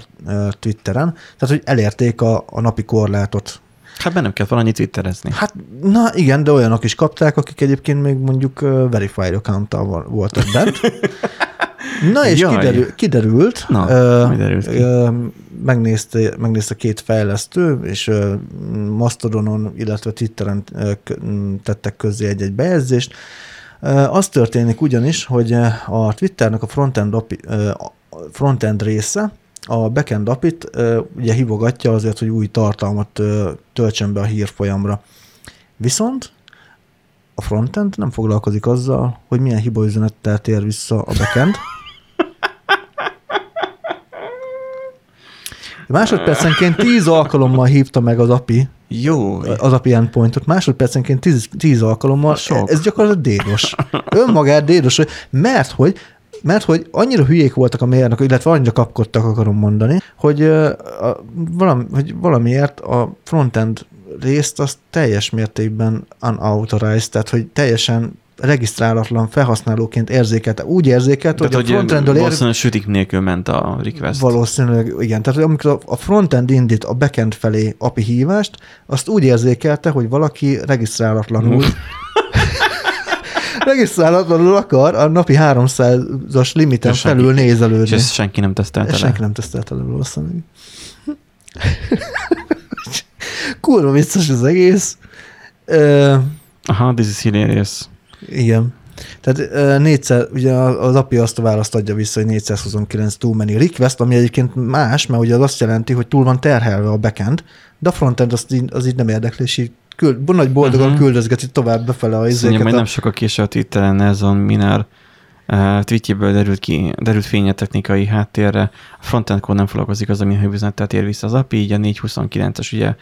Twitteren, tehát hogy elérték a, a napi korlátot. Hát bennem kell valamit twitterezni. Hát na igen, de olyanok is kapták, akik egyébként még mondjuk verified account-tal voltak bent. Na és kiderül, kiderült, na, ö, kiderült ki. ö, megnézte, megnézte két fejlesztő, és ö, Mastodonon, illetve Twitteren ö, tettek közzé egy-egy bejegyzést. Ö, az történik ugyanis, hogy a Twitternek a frontend, api, ö, frontend része a backend apit ö, ugye hívogatja azért, hogy új tartalmat ö, töltsön be a hírfolyamra. Viszont a frontend nem foglalkozik azzal, hogy milyen hibaüzenettel tér vissza a backend. Másodpercenként tíz alkalommal hívta meg az á pé i, jó, az á pé i endpointot, másodpercenként tíz, tíz alkalommal, sok. Ez gyakorlatilag DDoS. Önmagát DDoS, mert hogy, mert hogy annyira hülyék voltak a mérnök, illetve annyira kapkodtak, akarom mondani, hogy, a, valami, hogy valamiért a frontend részt az teljes mértékben unauthorized, tehát hogy teljesen regisztrálatlan felhasználóként érzékelt, úgy érzékelt, tehát, hogy a frontendől ér... Valószínűleg sütik nélkül ment a request. Valószínűleg, igen. Tehát amikor a frontend indít a backend felé á pé i hívást, azt úgy érzékelte, hogy valaki regisztrálatlanul regisztrálatlanul akar a napi háromszázas limiten és felül senki, nézelődni. És ezt senki nem tesztelte le. Senki nem tesztelte le valószínűleg. Kurva vicces az egész. Uh, Aha, this is hilarious. Igen. Tehát uh, négyszer, ugye az á pé i azt a választ adja vissza, hogy négyszázhuszonkilenc too many request, ami egyébként más, mert ugye az azt jelenti, hogy túl van terhelve a backend, de a frontend az így, az így nem érdekli, és így küld, nagy boldogan uh-huh. küldözgeti tovább befele a izéket. Szerintem, nem sokkal később a Twitteren azon minár uh, tweetjéből derült, ki, derült fény a technikai háttérre. A frontend kód nem foglalkozik az, ami hőbüzenettel tér vissza az á pé i, így a négyszázhuszonkilences ugye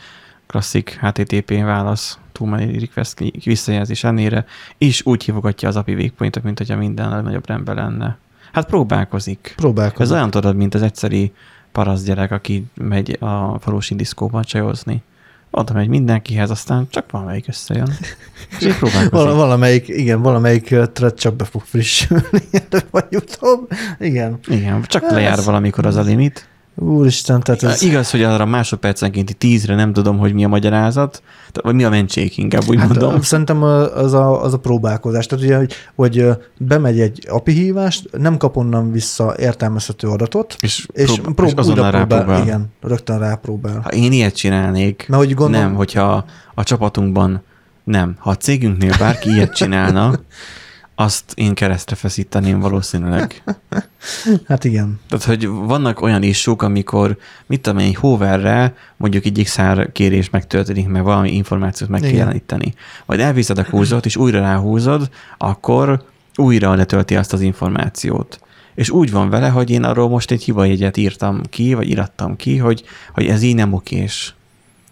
klasszik há té té pé válasz, too many request visszajelzés ennére, és úgy hívogatja az á pé i végpontot, mint hogyha minden a nagyobb rendben lenne. Hát próbálkozik. Próbálkozik. Ez olyan tudod, mint az egyszeri parasz gyerek, aki megy a falusi diszkóban csajozni. Oda megy mindenkihez, aztán csak valamelyik összejön. És így próbálkozik. Valamelyik, igen, valamelyik thread csak be fog frissülni, de vagy utóbb. Igen. Igen, csak ez... lejár valamikor az a limit. Úristen, tehát ez... Igaz, hogy arra másodpercenkénti tízre nem tudom, hogy mi a magyarázat, vagy mi a mentség, inkább úgy hát mondom. Szerintem az a, az a próbálkozás. Tehát ugye, hogy, hogy bemegy egy á pé i hívást, nem kap onnan vissza értelmezhető adatot, és, és, prób- prób- és azonnal rápróbál. Próbál. Igen, rögtön rápróbál. Ha én ilyet csinálnék, mert, hogy gondol... nem, hogyha a csapatunkban nem. Ha a cégünknél bárki ilyet csinálna, azt én keresztre feszíteném valószínűleg. Hát igen. Tehát, hogy vannak olyan isúk, amikor mit tudom én, egy hoverre mondjuk egy iksz er kérés megtörténik, mert valami információt meg kell jeleníteni. Majd elviszed a kurzort, és újra ráhúzod, akkor újra letölti azt az információt. És úgy van vele, hogy én arról most egy hibajegyet írtam ki, vagy irattam ki, hogy, hogy ez így nem okés.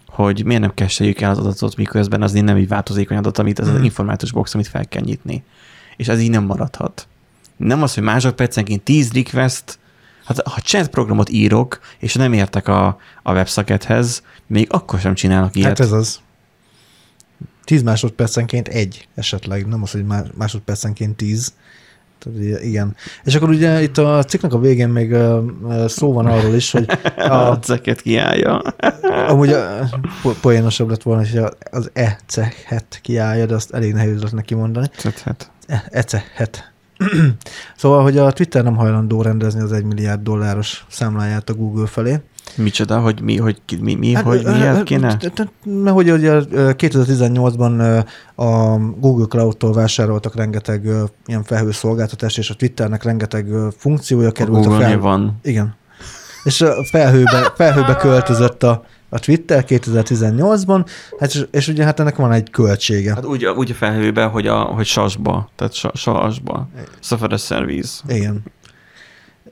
Hogy miért nem kesseljük el az adatot, miközben az nem egy változékony adat, amit az, hmm. az információs box, amit fel kell nyitni. És ez így nem maradhat. Nem az, hogy másodpercenként tíz request, hát ha chat programot írok, és nem értek a, a websockethez, még akkor sem csinálok ilyet. Hát ez az. tíz másodpercenként egy esetleg, nem az, hogy másodpercenként tíz. Tehát, igen. És akkor ugye itt a cikknek a végén még szó van arról is, hogy a ceket kiállja. Amúgy a, poénosabb lett volna, hogy az e-cehet kiállja, de azt elég nehéz lett neki mondani. Cehet. E-cehet. Szóval, hogy a Twitter nem hajlandó rendezni az egymilliárd dolláros számláját a Google felé. Micsoda, hogy mi, hogy mi, mi hát, hogy miért kéne? Mert hogy ugye kétezer-tizennyolcban a Google Cloud-tól vásároltak rengeteg ilyen felhőszolgáltatást, és a Twitternek rengeteg funkciója került a, a fel... van. Igen. És a felhőbe, felhőbe költözött a, a Twitter kétezer-tizennyolcban, hát és, és ugye hát ennek van egy költsége. Hát úgy, úgy a felhőbe, hogy, a, hogy sasba, tehát sasba, software service. Igen.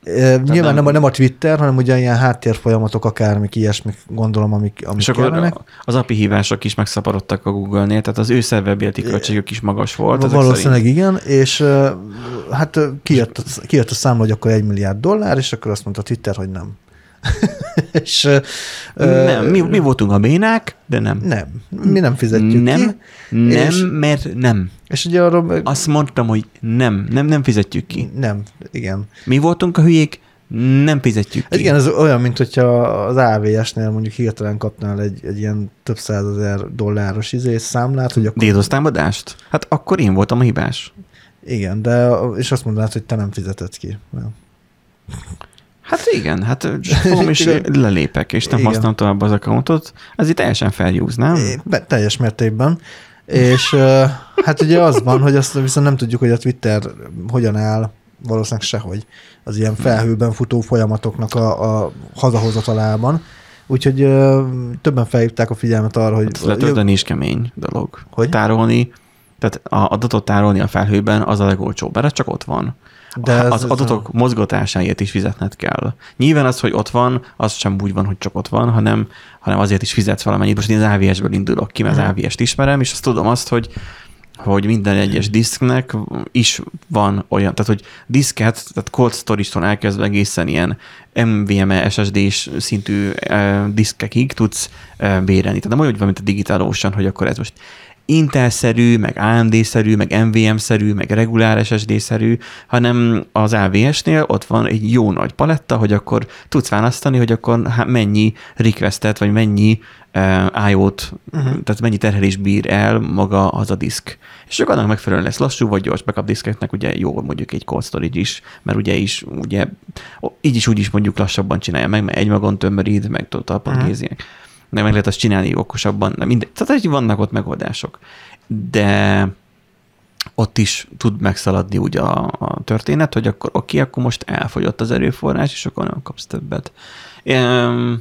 E, nyilván nem, nem a Twitter, hanem ugye ilyen háttérfolyamatok, akármik, ilyesmik gondolom, amik, amik kellenek. Az á pé i hívások is megszaporodtak a Google-nél, tehát az ő szerverbéleti költségük is magas volt. Valószínűleg igen, és hát kijött a, kijött a számla, hogy akkor egy milliárd dollár, és akkor azt mondta a Twitter, hogy nem. És, nem, mi, mi voltunk a bénák, de nem. Nem, mi nem fizetjük nem, ki. Nem, és, mert nem. És ugye arról... Azt mondtam, hogy nem, nem, nem fizetjük ki. Nem, igen. Mi voltunk a hülyék, nem fizetjük ki. Igen, ez olyan, mint hogyha az á vé esnél mondjuk hirtelen kapnál egy, egy ilyen több százezer dolláros izé számlát, hogy akkor... DDoS támadást? Hát akkor én voltam a hibás. Igen, de és azt mondanád, hogy te nem fizetett ki. Nem. Hát igen, hát fogom is lelépek, és nem igen. használom tovább az accountot. Ez itt teljesen fair use, nem? Be, teljes mértékben. És hát ugye az van, hogy azt viszont nem tudjuk, hogy a Twitter hogyan áll, valószínűleg sehogy az ilyen felhőben futó folyamatoknak a, a hazahozatalában. Úgyhogy többen felhívták a figyelmet arra, hogy... Hát letölteni is kemény dolog. Hogy? Tárolni, tehát a adatot tárolni a felhőben az a legolcsóbb, mert csak ott van. De ez, az adatok ez... mozgatásáért is fizetned kell. Nyilván az, hogy ott van, az sem úgy van, hogy csak ott van, hanem, hanem azért is fizetsz valamennyit. Most én az á vé esből indulok ki, mert az á vé est ismerem, és azt tudom azt, hogy, hogy minden egyes diszknek is van olyan, tehát hogy diszket, tehát cold storage-tól elkezdve egészen ilyen em vé em e, es es dé-s szintű eh, diszkekig tudsz eh, bérelni. Tehát nem olyan, hogy van, mint a DigitalOcean, hogy akkor ez most Intel-szerű, meg á em dé-szerű, meg en vé em-szerű, meg regulár es es dé-szerű, hanem az á vé esnél ott van egy jó nagy paletta, hogy akkor tudsz választani, hogy akkor hát mennyi requestet, vagy mennyi uh, i o-t, uh-huh. tehát mennyi terhelés bír el maga az a diszk. És csak annak megfelelően lesz lassú, vagy gyors backup diszkeknek ugye jó mondjuk egy cold storage is, mert ugye is, ugye így is úgy is mondjuk lassabban csinálja meg, mert egymagon tömörít, meg talpon uh-huh. kézinek. De meg lehet azt csinálni okosabban, nem mindegy. Tehát vannak ott megoldások. De ott is tud megszaladni ugye a, a történet, hogy akkor oké, akkor most elfogyott az erőforrás, és akkor nem kapsz többet. Ehm,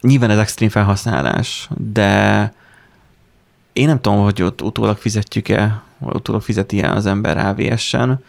nyilván ez extrém felhasználás, de én nem tudom, hogy ott utólag fizetjük-e, vagy utólag fizeti-e az ember á vé esen.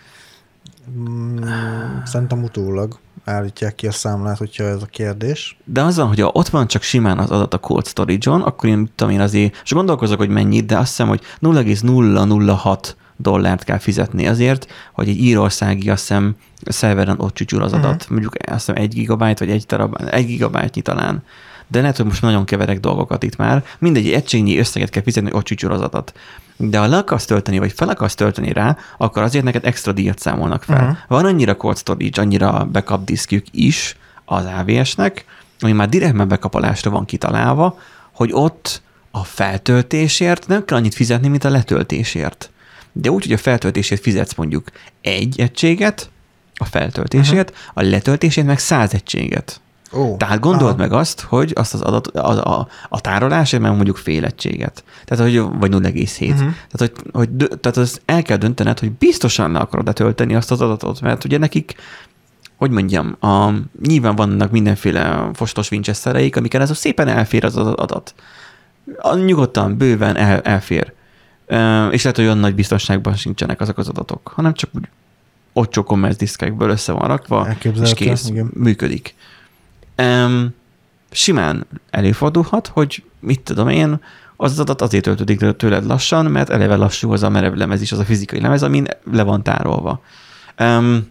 Szerintem utólag állítják ki a számlát, hogyha ez a kérdés. De az van, hogy ha ott van csak simán az adat a cold storage-on, akkor én tudom én azért, és gondolkozok, hogy mennyit, de azt hiszem, hogy nulla egész nulla nulla hat dollárt kell fizetni azért, hogy egy írországi, azt hiszem, szerveren ott csücsül az adat. Uh-huh. Mondjuk azt hiszem egy gigabyte, vagy egy terabájt, egy gigabyte-nyi talán. De lehet, hogy most nagyon keverek dolgokat itt már. Mindegy, egy egységnyi összeget kell fizetni, hogy ott csücsül az adat. De ha le akarsz tölteni, vagy fel akarsz tölteni rá, akkor azért neked extra díjat számolnak fel. Uh-huh. Van annyira cold storage, annyira backup diszkjük is az á vé esnek, ami már direktben bekapolásra van kitalálva, hogy ott a feltöltésért nem kell annyit fizetni, mint a letöltésért. De úgy, hogy a feltöltésért fizetsz mondjuk egy egységet, a feltöltésért, uh-huh. a letöltésért meg száz egységet. Oh, Tehát gondold aha. meg azt, hogy azt az adat, a, a, a tárolásért meg mondjuk fél egységet. Tehát, hogy, vagy nulla egész hét. Uh-huh. Tehát, hogy, hogy, tehát azt el kell döntened, hogy biztosan le akarod letölteni azt az adatot, mert ugye nekik, hogy mondjam, a, nyilván vannak mindenféle fostos Winchestereik, amikkel ez szépen elfér az adat. A, nyugodtan, bőven el, elfér. E, és lehet, hogy olyan nagy biztonságban sincsenek azok az adatok, hanem csak úgy ott commerce diszkekből össze van rakva, és kész, igen. működik. Um, simán előfordulhat, hogy mit tudom én, az adat azért töltődik tőled lassan, mert eleve lassú az a merev lemez is, az a fizikai lemez, amin le van tárolva. Um,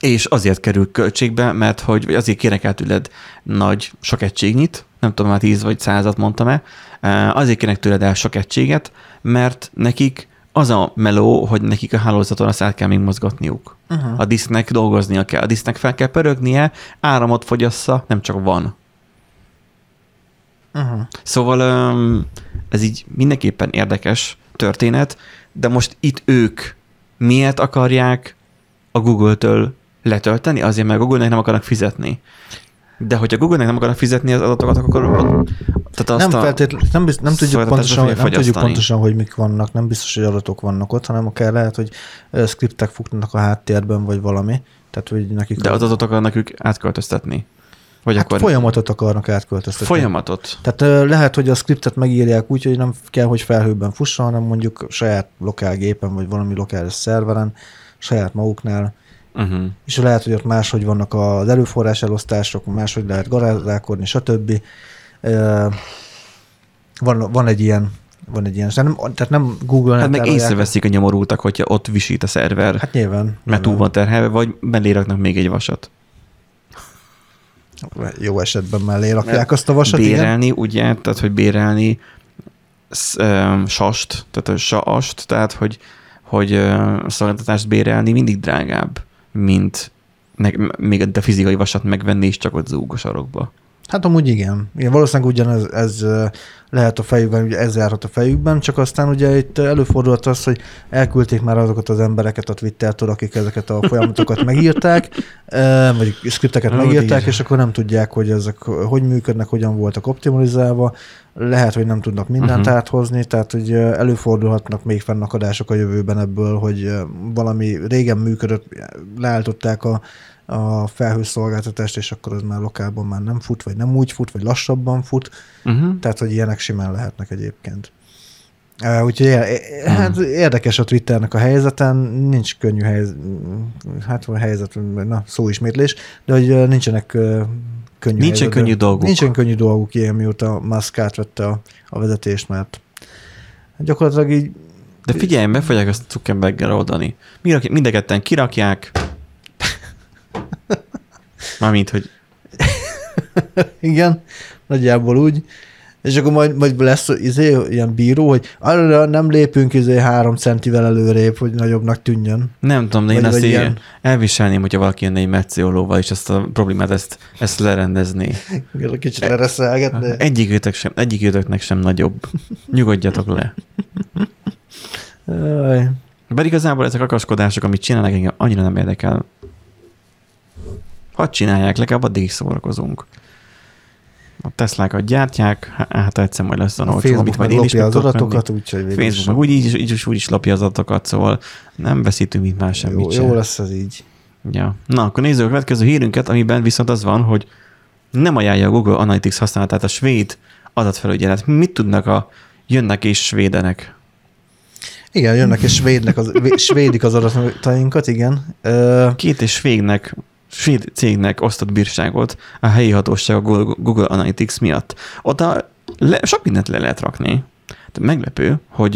és azért kerül költségbe, mert hogy vagy azért kérnek el tőled nagy sok egységnyit, nem tudom, már tíz vagy százat mondtam-e, uh, azért kérnek tőled el sok egységet, mert nekik az a meló, hogy nekik a hálózaton azt át kell még mozgatniuk. Uh-huh. A diszknek dolgoznia kell, a diszknek fel kell pörögnie, áramot fogyassza, nem csak van. Uh-huh. Szóval ez így mindenképpen érdekes történet, de most itt ők miért akarják a Google-től letölteni? Azért, mert Google-nek nem akarnak fizetni. De hogyha Google-nek nem akarnak fizetni az adatokat, akkor ott, tehát azt nem, feltétlen, nem, biz, nem, tudjuk pontosan, nem tudjuk pontosan, hogy mik vannak, nem biztos, hogy adatok vannak ott, hanem akár lehet, hogy szkriptek futnak a háttérben, vagy valami. Tehát, hogy nekik de az adatot akarnak ők átköltöztetni? Vagy hát akkor folyamatot akarnak átköltöztetni. Folyamatot. Tehát lehet, hogy a szkriptet megírják úgy, hogy nem kell, hogy felhőben fusson, hanem mondjuk saját lokálgépen, vagy valami lokális szerveren, saját maguknál. Uh-huh. És lehet, hogy ott máshogy vannak az erőforrás elosztások, máshogy lehet garázdálkodni, stb. Van, van egy ilyen, van egy ilyen, nem, tehát nem Google-en hát meg észreveszik a nyomorultak, hogyha ott visít a szerver. Hát nyilván. Mert túl van terhelve, vagy beléraknak még egy vasat. jó esetben mellé rakják azt a vasat. Bérelni, igen? Ugye, tehát hogy bérelni sast, tehát saast, tehát hogy, hogy szolgáltatást bérelni mindig drágább, mint még a fizikai vasat megvenni és csak ott zúg a sarokba. Hát amúgy igen. igen valószínűleg ugyanez ez lehet a fejükben, ugye ez járhat a fejükben, csak aztán ugye itt előfordulhat az, hogy elküldték már azokat az embereket a Twittertől, akik ezeket a folyamatokat megírták, vagy scripteket Úgy megírták, így. És akkor nem tudják, hogy ezek hogy működnek, hogyan voltak optimalizálva. Lehet, hogy nem tudnak mindent uh-huh. áthozni, tehát hogy előfordulhatnak még fennakadások a jövőben ebből, hogy valami régen működött, leálltották a a felhőszolgáltatást, és akkor az már lokálban már nem fut, vagy nem úgy fut, vagy lassabban fut. Uh-huh. Tehát, hogy ilyenek simán lehetnek egyébként. Úgyhogy hát érdekes a Twitternek a helyzeten, nincs könnyű helyzet, hát helyzet, na, szóismétlés, de hogy nincsenek könnyű Nincsen helyzet, könnyű dolguk. Nincsen könnyű dolguk ilyen, mióta Musk átvette a, a vezetést, mert gyakorlatilag így... De figyelj, meg fogják ezt a Zuckerberggel oldani. Mindeketten kirakják, mármint, hogy... Igen, nagyjából úgy. És akkor majd, majd lesz izé, ilyen bíró, hogy arra nem lépünk izé három centivel előrébb, hogy nagyobbnak tűnjön. Nem tudom, de én azt ilyen... elviselném, hogyha valaki jönne egy messziolóval, és ezt a problémát ezt, ezt lerendezni. Kicsit lereszelgetné. Egyikőtök sem, egyikőtöknek sem nagyobb. Nyugodjatok le. Bár igazából ezek akaskodások, amit csinálnak, engem annyira nem érdekel. Hadd csinálják, legalább addig is szórakozunk. A Teslákat gyártják, hát egyszer majd lesz a olcsó, amit majd én is meg tudok venni. Facebook meg úgy is, így is, úgy is lopja az adatokat, szóval nem veszítünk itt már semmit sem. Jó lesz az így. Ja. Na, akkor nézzük a következő hírünket, amiben viszont az van, hogy nem ajánlja a Google Analytics használatát a svéd adatfelügyelet. Mit tudnak a jönnek és svédenek? Igen, jönnek és svédnek az, svédik az adatainkat, igen. Két és svédnek svéd cégnek osztott bírságot a helyi hatóság a Google Analytics miatt. Oda le, sok mindent le lehet rakni. De meglepő, hogy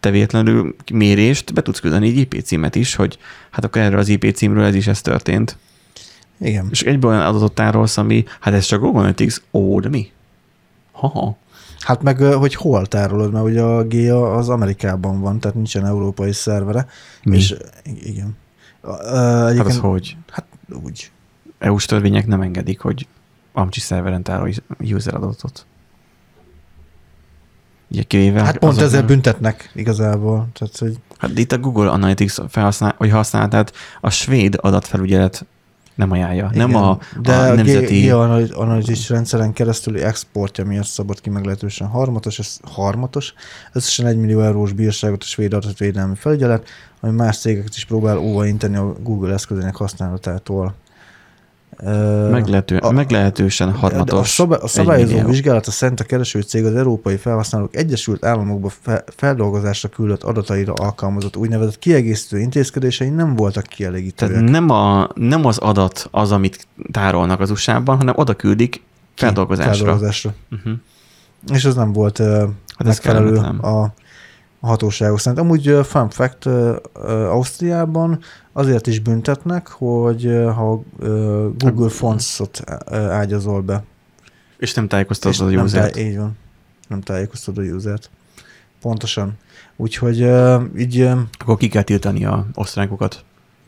te véletlenül mérést be tudsz küldeni egy i pé címet is, hogy hát akkor erről az i pé címről ez is ez történt. Igen. És egyből olyan adatot tárolsz, ami hát ez csak Google Analytics, ó, de mi? Ha-ha. Hát meg, hogy hol tárolod, mert ugye a gé á az Amerikában van, tehát nincsen európai szervere. Mi? És, igen. Uh, hát az hogy? Hát úgy. é u-s törvények nem engedik, hogy amcsi szerveren tárolj user adatot. Hát pont ezzel a... büntetnek igazából. Tehát, hogy... Hát itt a Google Analytics felhasznál, hogy használatát a svéd adatfelügyelet nem ajánlja. Igen, nem a, de a nemzeti... De a gé á Analytics rendszeren keresztüli exportja miatt szabott ki meglehetősen harmatos, ez harmatos, összesen egymillió eurós bírságot a svéd adatvédelmi felügyelet, ami más cégeket is próbál óvainteni a Google eszközének használatától. Meglehető, a, meglehetősen harmatos. A, a szabályozó vizsgálata szerint a kereső cég az Európai Felhasználók Egyesült Államokba fe, feldolgozásra küldött adataira alkalmazott úgynevezett kiegészítő intézkedései nem voltak kielégítőek. Tehát nem, a, nem az adat az, amit tárolnak az u es á-ban, hanem oda küldik feldolgozásra. feldolgozásra. Uh-huh. És ez nem volt uh, hát megfelelő a hatóságok szerint. Amúgy uh, fun fact, uh, uh, Ausztriában azért is büntetnek, hogy uh, ha uh, Google Fonts-ot uh, ágyazol be. És nem tájékoztatod és a usert. Táj- így van. Nem tájékoztatod a usert. Pontosan. Úgyhogy uh, így... Uh, Akkor ki kell tiltani az osztrákokat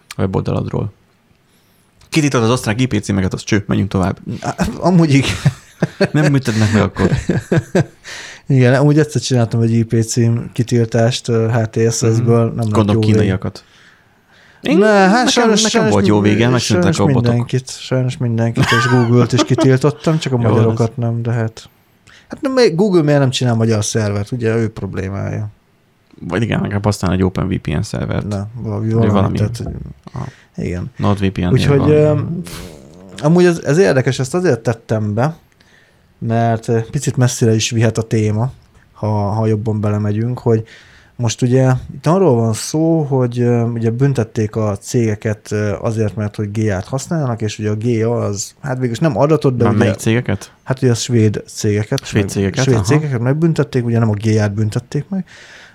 a weboldaladról. Kitítod az osztrák i pé címeket, az cső, menjünk tovább. Amúgy igen. Nem műtetnek meg akkor. Igen, amúgy egyszer csináltam egy i pé cím kitiltást há té es es-ből. Mm. Gondolom kínaiakat. Én, ne, hát nekem, sajnos, nekem sajnos volt jó vége, megszűntek a botok. Mindenkit, sajnos mindenkit, és Google-t is kitiltottam, csak a magyarokat ez. Nem, de hát... Hát nem, Google miért nem csinál magyar szervert? Ugye ő problémája. Vagy igen, nekem használ egy OpenVPN szervert. Na, valami, valami, valami tehát, igen. NordVPN-nél úgyhogy valami. Amúgy ez, ez érdekes, ezt azért tettem be, mert picit messzire is vihet a téma, ha, ha jobban belemegyünk, hogy most ugye itt arról van szó, hogy ugye büntették a cégeket azért, mert hogy gé á-t használnak, és ugye a gé á az, hát végülis nem adatot, de nem ugye... Melyik cégeket? Hát ugye a svéd cégeket. Svéd meg, cégeket, svéd cégeket megbüntették, ugye nem a gé á-t büntették meg,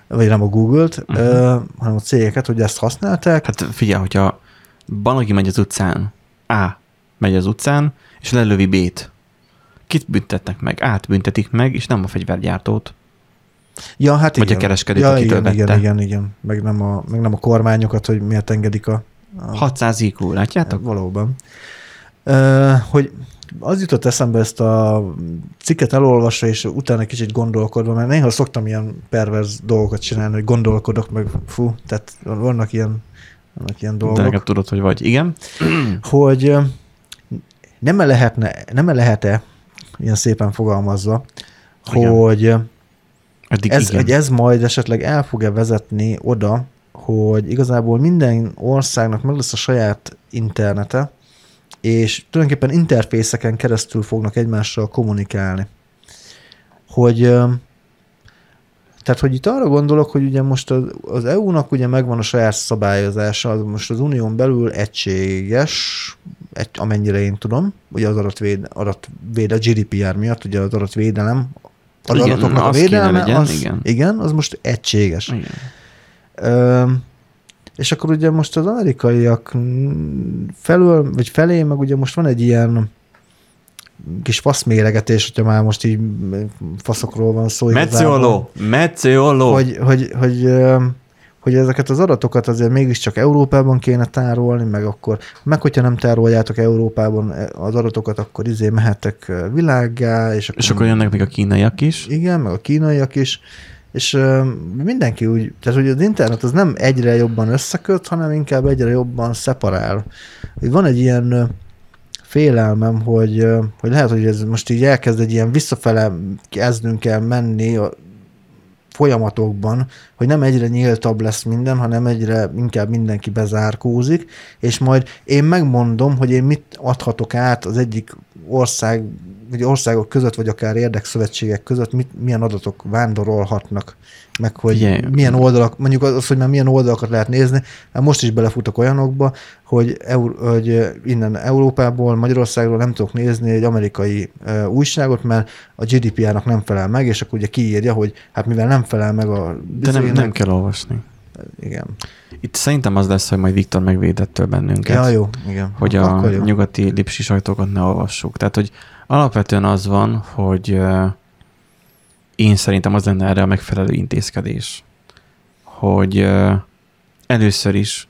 vagy nem a Google-t, uh-huh. uh, hanem a cégeket, hogy ezt használták. Hát figyelj, hogyha Banagi megy az utcán, á, megy az utcán, és lelövi B-t. Kit büntetnek meg? Átbüntetik meg, és nem a fegyvergyártót. Ja, hát vagy igen. A kereskedőt, ja, akitől igen, vette. Igen, igen, igen. Meg nem, a, meg nem a kormányokat, hogy miért engedik a... a... hatszáz I Q, látjátok? Valóban. Ö, hogy az jutott eszembe, ezt a cikket elolvasva, és utána kicsit gondolkodva, mert néha szoktam ilyen perverz dolgokat csinálni, hogy gondolkodok, meg fú, tehát vannak ilyen, vannak ilyen dolgok. De nekem tudod, hogy vagy. Igen. Hogy nem-e lehetne, nem-e lehet-e, ilyen szépen fogalmazva, igen. hogy... Ez, hogy ez majd esetleg el fog-e vezetni oda, hogy igazából minden országnak meg lesz a saját internete, és tulajdonképpen interfészeken keresztül fognak egymással kommunikálni. Hogy, tehát, hogy itt arra gondolok, hogy ugye most az, az E U-nak ugye megvan a saját szabályozása, most az unión belül egységes, egy, amennyire én tudom, ugye az adatvéd, adatvéd, a G D P R miatt, ugye az adatvédelem, az igen, adatoknak a védelme, legyen, az, igen. igen, az most egységes. Igen. Ö, és akkor ugye most az amerikaiak felől, vagy felé, meg ugye most van egy ilyen kis faszméregetés, hogyha már most így faszokról van szó. Mecioló! Mecioló! Hogy, hogy, hogy, hogy ezeket az adatokat azért mégiscsak Európában kéne tárolni, meg akkor, meg hogyha nem tároljátok Európában az adatokat, akkor izé mehetek világgá. És akkor, és akkor jönnek még a kínaiak is. Igen, meg a kínaiak is. És mindenki úgy, tehát hogy az internet az nem egyre jobban összeköt, hanem inkább egyre jobban szeparál. Van egy ilyen félelmem, hogy, hogy lehet, hogy ez most így elkezd egy ilyen visszafele kezdnünk kell menni a folyamatokban, hogy nem egyre nyíltabb lesz minden, hanem egyre inkább mindenki bezárkózik, és majd én megmondom, hogy én mit adhatok át az egyik ország, vagy országok között, vagy akár érdekszövetségek között, mit, milyen adatok vándorolhatnak, meg hogy yeah. milyen oldalak, mondjuk az, hogy már milyen oldalakat lehet nézni, mert most is belefutok olyanokba, hogy, Eur, hogy innen Európából, Magyarországról nem tudok nézni egy amerikai uh, újságot, mert a G D P R-nak nem felel meg, és akkor ugye kiírja, hogy hát mivel nem felel meg a... De nem, nem kell olvasni. Igen. Itt szerintem az lesz, hogy majd Viktor megvédettől bennünket. Ja, jó. Igen. Hogy akkor a jó. Nyugati lipsi sajtókat ne olvassuk. Tehát, hogy alapvetően az van, hogy uh, én szerintem az lenne erre a megfelelő intézkedés, hogy uh, először is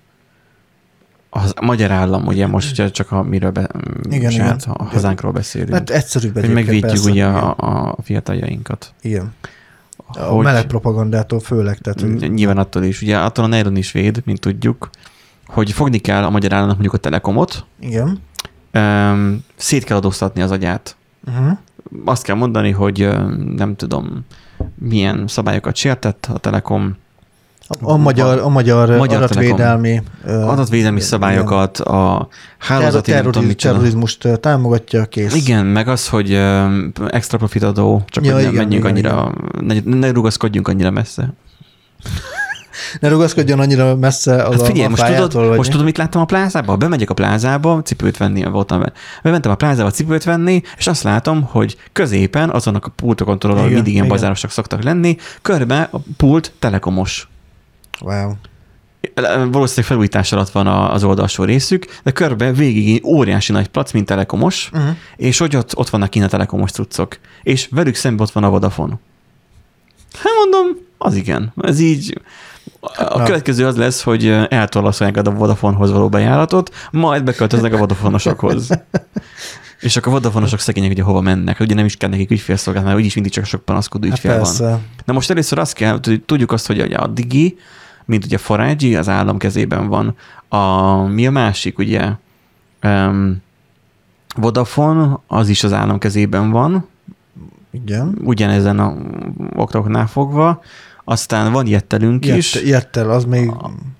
az, a magyar állam, ugye most ugye csak a, miről be, igen, saját, igen. a hazánkról beszélünk. Hát egyszerűbb egyébként. Hogy megvédjük ugye a, a fiataljainkat. Igen. A meleg propagandától főleg. Tehát, nyilván attól is. Ugye attól a nejlon is véd, mint tudjuk, hogy fogni kell a magyar államnak mondjuk a Telekomot. Igen. Um, szét kell adóztatni az agyát. Uh-huh. Azt kell mondani, hogy nem tudom, milyen szabályokat sértett a Telekom. A, a magyar, a magyar, magyar adatvédelmi, telekom, adatvédelmi szabályokat, igen. a hálózati... A terrorizmust támogatja, kész. Igen, meg az, hogy extra profit adó, csak ja, hogy nem igen, menjünk igen, annyira, igen. Ne, ne rugaszkodjunk annyira messze. Ne rugaszkodjon annyira messze az hát figyelj, a most pályától. Tudod, most tudod, mit láttam a plázában? Bemegyek a plázába, cipőt venni, voltam be. Bementem a plázába cipőt venni, és azt látom, hogy középen, azonnak a pultokon tudod, ahol mindig ilyen bazárosak szoktak lenni, körbe a pult telekomos. Wow. Valószínűleg felújítás alatt van az oldalsó részük, de körbe végig óriási nagy plac, mint telekomos, uh-huh. és hogy ott, ott vannak kint a telekomos cuccok. És velük szemben ott van a Vodafone. Hát mondom, az igen. Ez így... A Na. következő az lesz, hogy eltorlaszolják a Vodafonehoz való bejáratot, majd beköltöznek a Vodafonosokhoz. És akkor a Vodafonosok szegények ugye hova mennek? Ugye nem is kell nekik ügyfélszolgálat, mert úgyis mindig csak sok panaszkodó ügyfél hát van. Na most először azt kell, tudjuk azt, hogy a Digi, mint ugye Farage, az állam kezében van. A, mi a másik, ugye? Um, Vodafone, az is az állam kezében van. Igen. Ugyanezen a okoknál fogva. Aztán van jettelünk Jett, is. Jettel, az még...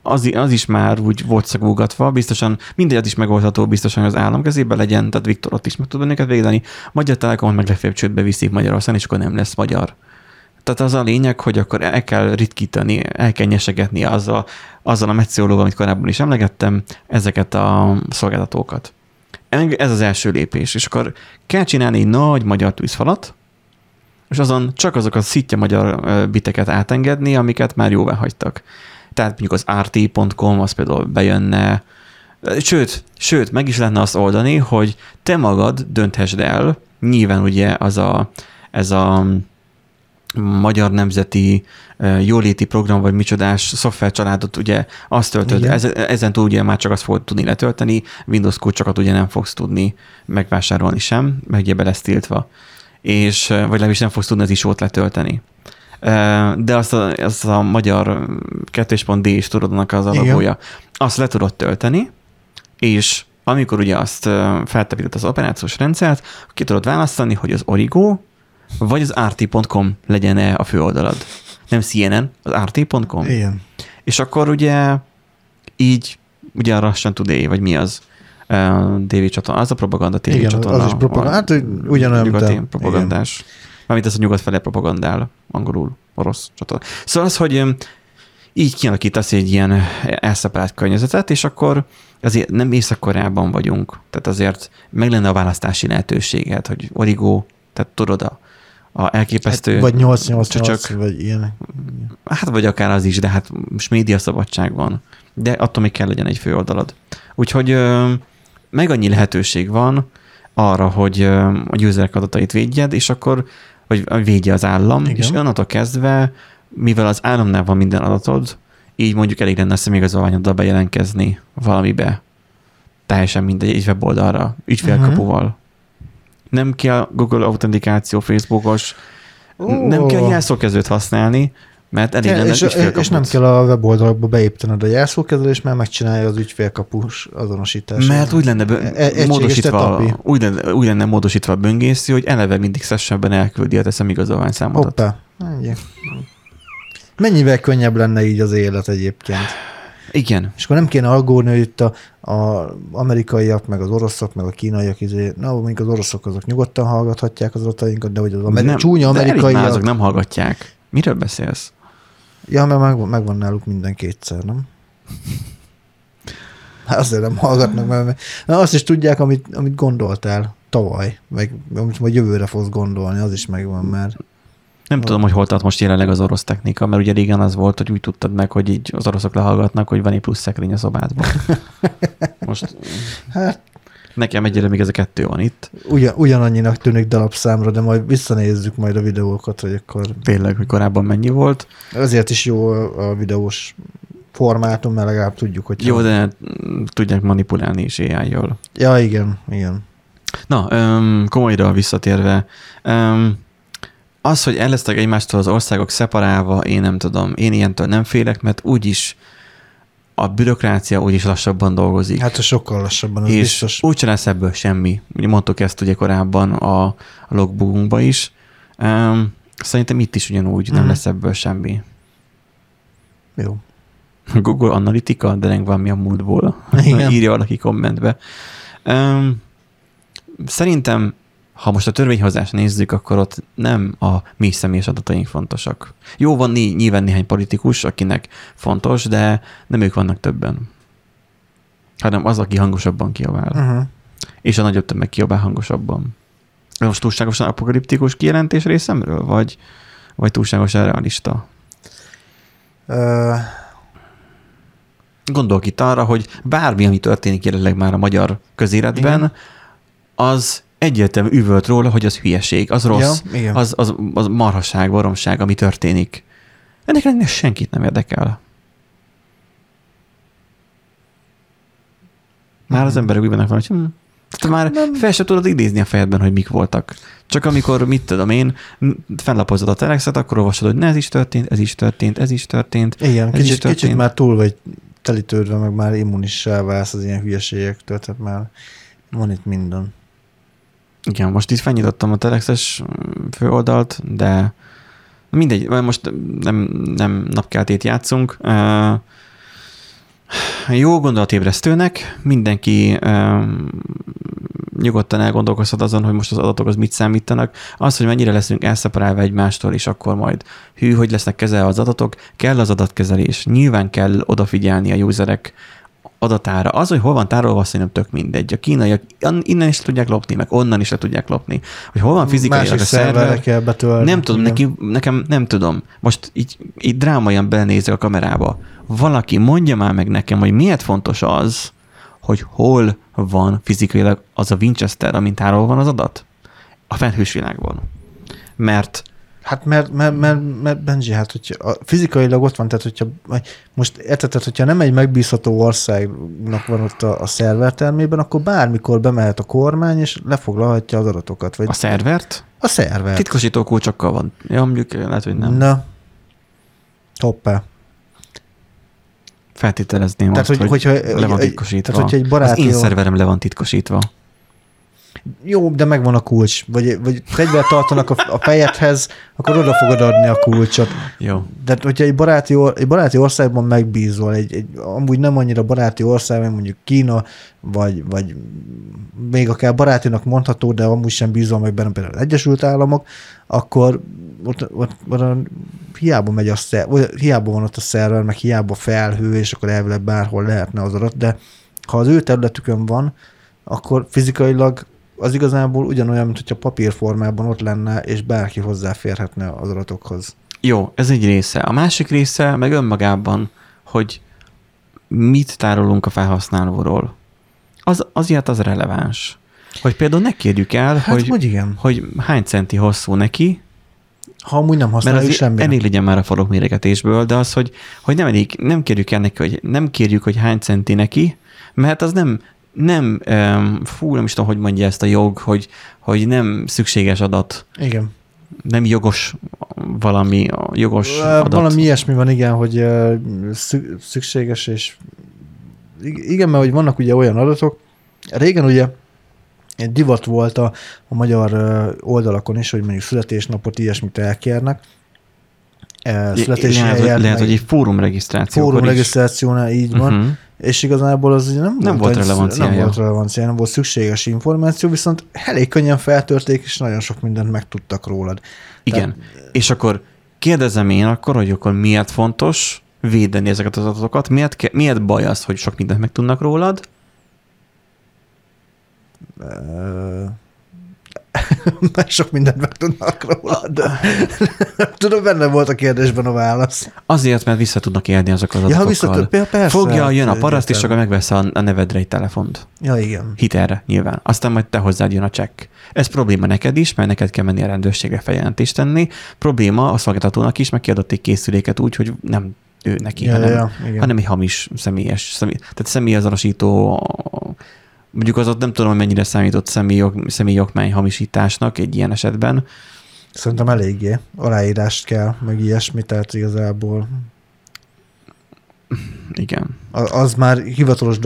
Az, az is már úgy volt szagúgatva, biztosan mindegy, az is megoldható, biztosan az állam kezében legyen, tehát Viktor ott is meg tud bennünket védeni. Magyar Telekomot meg legfeljebb csődbe viszik Magyarországon, és akkor nem lesz magyar. Tehát az a lényeg, hogy akkor el kell ritkítani, el kell nyesegetni azzal, azzal a meciolóval, amit korábban is emlegettem, ezeket a szolgáltatókat. Ez az első lépés, és akkor kell csinálni egy nagy magyar tűzfalat, és azon csak azok a szitja magyar biteket átengedni, amiket már jóvá hagytak. Tehát mondjuk az r t pont com, az például bejönne, Sőt, sőt, meg is lehetne azt oldani, hogy te magad dönthesd el, nyilván ugye az a, ez a magyar nemzeti jóléti program, vagy micsodás szoftvercsaládot ugye azt töltöd, ezentúl ugye már csak azt fogod tudni letölteni, Windows kulcsokat ugye nem fogsz tudni megvásárolni sem, mert ugye be lesz tiltva, és, vagy legalábbis nem fogsz tudni az isót letölteni. De azt a, azt a magyar kettő pont d-s tudodannak az alapúja, azt le tudod tölteni, és amikor ugye azt feltelepített az operációs rendszert, ki tudod választani, hogy az Origo vagy az r t pont com legyen-e a főoldalad. Nem cé en en, az r t pont com. Igen. És akkor ugye így ugye a Russian Today, vagy mi az té vé csatorna, az a propaganda té vé igen, csatorna. Igen, az is propaganda. Hát ugyanolyan, nyugati propagandás. Igen. Mármint az a nyugat felé propagandál, angolul, orosz csatorna. Szóval az, hogy így kialakítasz egy ilyen elszeparált környezetet, és akkor azért nem Észak-Koreában vagyunk, tehát azért meg lenne a választási lehetőséged, hogy Origo, tehát tudod a, a elképesztő... Hát, vagy nyolc nyolc nyolc, vagy ilyen. Hát vagy akár az is, de hát most médiaszabadság van, de attól még kell legyen egy főoldalad. Úgyhogy meg annyi lehetőség van arra, hogy a userek adatait védjed, és akkor vagy védje az állam, igen. És onnantól kezdve, mivel az államnál van minden adatod, így mondjuk elég lenne a személyigazolványoddal bejelentkezni valamibe. Teljesen mindegy, egy weboldalra, ügyfélkapuval. Uh-huh. Nem kell Google autentikáció, Facebookos, oh. nem kell jelszókezdőt használni, mert elég lenne és, ügyfélkaput. És nem kell a weboldalakba beépítened a jelszókezelést, mert megcsinálja az ügyfélkapus azonosítását. Mert úgy lenne, e- módosítva, úgy lenne, úgy lenne módosítva a böngésző, hogy eleve mindig szessebben elküldi a te szemigazolvány számodat. Hoppá. Mennyivel könnyebb lenne így az élet egyébként. Igen. És akkor nem kéne aggódni, hogy itt az amerikaiak, meg az oroszok, meg a kínaiak, izé, na, mondjuk az oroszok azok nyugodtan hallgathatják az adatainkat, de hogy az ameri- nem, csúnya amerikaiak... azok nem hallgatják. Miről beszélsz? Ja, mert megvan, megvan náluk minden kétszer, nem? Azért nem hallgatnak, mert azt is tudják, amit, amit gondoltál tavaly, meg amit majd jövőre fogsz gondolni, az is megvan már. Nem a... tudom, hogy hol tart most jelenleg az orosz technika, mert ugye régen az volt, hogy úgy tudtad meg, hogy így az oroszok lehallgatnak, hogy van egy plusz szekrény a szobádban. Most hát, nekem egyre még ez a kettő van itt. Ugyan, ugyanannyinak tűnik darabszámra, de majd visszanézzük majd a videókat, hogy akkor... Tényleg, hogy korábban mennyi volt. Ezért is jó a videós formátum, mert legalább tudjuk, hogy... Jó, de tudják manipulálni is á í-jól. Ja, igen, igen. Na, öm, komolyra visszatérve... Öm, Az, hogy el lesznek egymástól az országok szeparálva, én nem tudom, én ilyentől nem félek, mert úgyis a bürokrácia úgyis lassabban dolgozik. Hát a sokkal lassabban, az és biztos. És úgyse lesz ebből semmi. Mondtuk ezt ugye korábban a logbookunkba is. Szerintem itt is ugyanúgy mm-hmm. nem lesz ebből semmi. Jó. Google Analytica, de nem van mi a múltból. Írja valaki kommentbe. Szerintem ha most a törvényhozást nézzük, akkor ott nem a mi személyes adataink fontosak. Jó, van ny- nyilván néhány politikus, akinek fontos, de nem ők vannak többen. Hanem az, aki hangosabban kiabál. Uh-huh. És a nagyobb tömeg kiabál hangosabban. Most túlságosan apokaliptikus kijelentés részemről, vagy, vagy túlságosan realista? Uh... Gondolok itt arra, hogy bármi, ami történik jelenleg már a magyar közéletben, igen. az egyértelmű üvölt róla, hogy az hülyeség, az rossz, ja, az, az, az marhaság, baromság, ami történik. Ennek ellenére senkit nem érdekel. Már az emberek úgy vannak van, hogy hm. már nem. fel sem tudod idézni a fejedben, hogy mik voltak. Csak amikor, mit tudom én, fennlapozod a telexet, akkor olvasod, hogy ne, ez is történt, ez is történt, ez is történt. Igen, ez kicsit, is történt. Kicsit már túl vagy telítődve, meg már immunissá válsz az ilyen hülyeségektől, tehát már van itt minden. Igen, most itt felnyitottam a telexes főoldalt, de mindegy, most nem, nem napkeltét játszunk. Jó gondolatébresztőnek, mindenki nyugodtan elgondolkozhat azon, hogy most az adatok az mit számítanak. Az, hogy mennyire leszünk elszeparálva egymástól, és akkor majd hű, hogy lesznek kezelve az adatok, kell az adatkezelés. Nyilván kell odafigyelni a userek adatára. Az, hogy hol van tárolva, szerintem tök mindegy. A kínaiak innen is tudják lopni, meg onnan is le tudják lopni. Hogy hol van fizikailag a szerver, nem tudom, neki, nekem nem tudom. Most így, így drámaian belenézek a kamerába. Valaki mondja már meg nekem, hogy miért fontos az, hogy hol van fizikailag az a Winchester, amintáról van az adat? A felhős világban. Mert Hát mert, mert, mert, mert Benji, hát hogyha fizikailag ott van, tehát hogyha most érted, tehát hogyha nem egy megbízható országnak van ott a, a szerver termében, akkor bármikor bemehet a kormány, és lefoglalhatja az adatokat. Vagy a szervert? A szervert. Titkosító kulcsokkal van. Ja, mondjuk lehet, hogy nem. Na. Hoppá. Feltételezném tehát, azt, hogy, hogyha, hogy le van titkosítva. Tehát, hogyha egy baráti... Az én szerverem le van titkosítva. Jó, de megvan a kulcs. Vagy, vagy fegyvert tartanak a, a fejedhez, akkor oda fogod adni a kulcsot. Jó. De hogyha egy baráti, egy baráti országban megbízol, egy, egy amúgy nem annyira baráti országban, mondjuk Kína, vagy, vagy még akár barátinak mondható, de amúgy sem bízol meg benne, például az Egyesült Államok, akkor ott, ott, ott, ott hiába megy a szerver, hiába van ott a szerver, meg hiába felhő, és akkor elvileg bárhol lehetne az adat, de ha az ő területükön van, akkor fizikailag az igazából ugyanolyan, mint hogyha papírformában ott lenne, és bárki hozzáférhetne az adatokhoz. Jó, ez egy része. A másik része meg önmagában, hogy mit tárolunk a felhasználóról. Az, az ilyet az releváns. Hogy például ne kérjük el, hát, hogy, hogy hány centi hosszú neki, ha amúgy nem használjuk semmire. Elég legyen már a falok méregetésből, de az, hogy, hogy nem, elég, nem kérjük el neki, hogy nem kérjük, hogy hány centi neki, mert az nem nem, fú, nem is tudom, hogy mondja ezt a jog, hogy, hogy nem szükséges adat. Igen. Nem jogos valami, jogos adat. Valami ilyesmi van, igen, hogy szükséges, és igen, mert hogy vannak ugye olyan adatok. Régen ugye divat volt a, a magyar oldalakon is, hogy mondjuk születésnapot, ilyesmit elkérnek. Születési lehet, lehet meg, hogy egy fórumregisztrációkor is. Fórumregisztrációnál így van. Uh-huh. És igazából az nem, nem volt relevanciája. Nem volt relevanciája, nem volt szükséges információ, viszont elég könnyen feltörték, és nagyon sok mindent megtudtak rólad. Igen. Tehát, és akkor kérdezem én akkor, hogy akkor miért fontos védeni ezeket az adatokat? Miért, miért baj az, hogy sok mindent megtudnak rólad? Uh... Már sok mindent megtudnak róla, de tudom, benne volt a kérdésben a válasz. Azért, mert vissza tudnak élni azok az adatokkal. Ja, persze. Fogja, jön a paraszt, és akkor megvesz a nevedre egy telefont. Ja, igen. Hitelre, nyilván. Aztán majd te hozzád jön a csekk. Ez probléma neked is, mert neked kell menni a rendőrségre feljelentést tenni. Probléma a szolgáltatónak is, meg kiadott egy készüléket úgy, hogy nem ő neki, ja, hanem, ja, hanem egy hamis személyes, személy, tehát személyazonosító. Mondjuk az ott nem tudom, hogy mennyire számított személyok, személyokmány hamisításnak egy ilyen esetben. Szerintem eléggé. Aláírást kell, meg ilyesmit, tehát igazából. Igen. Az már hivatalos,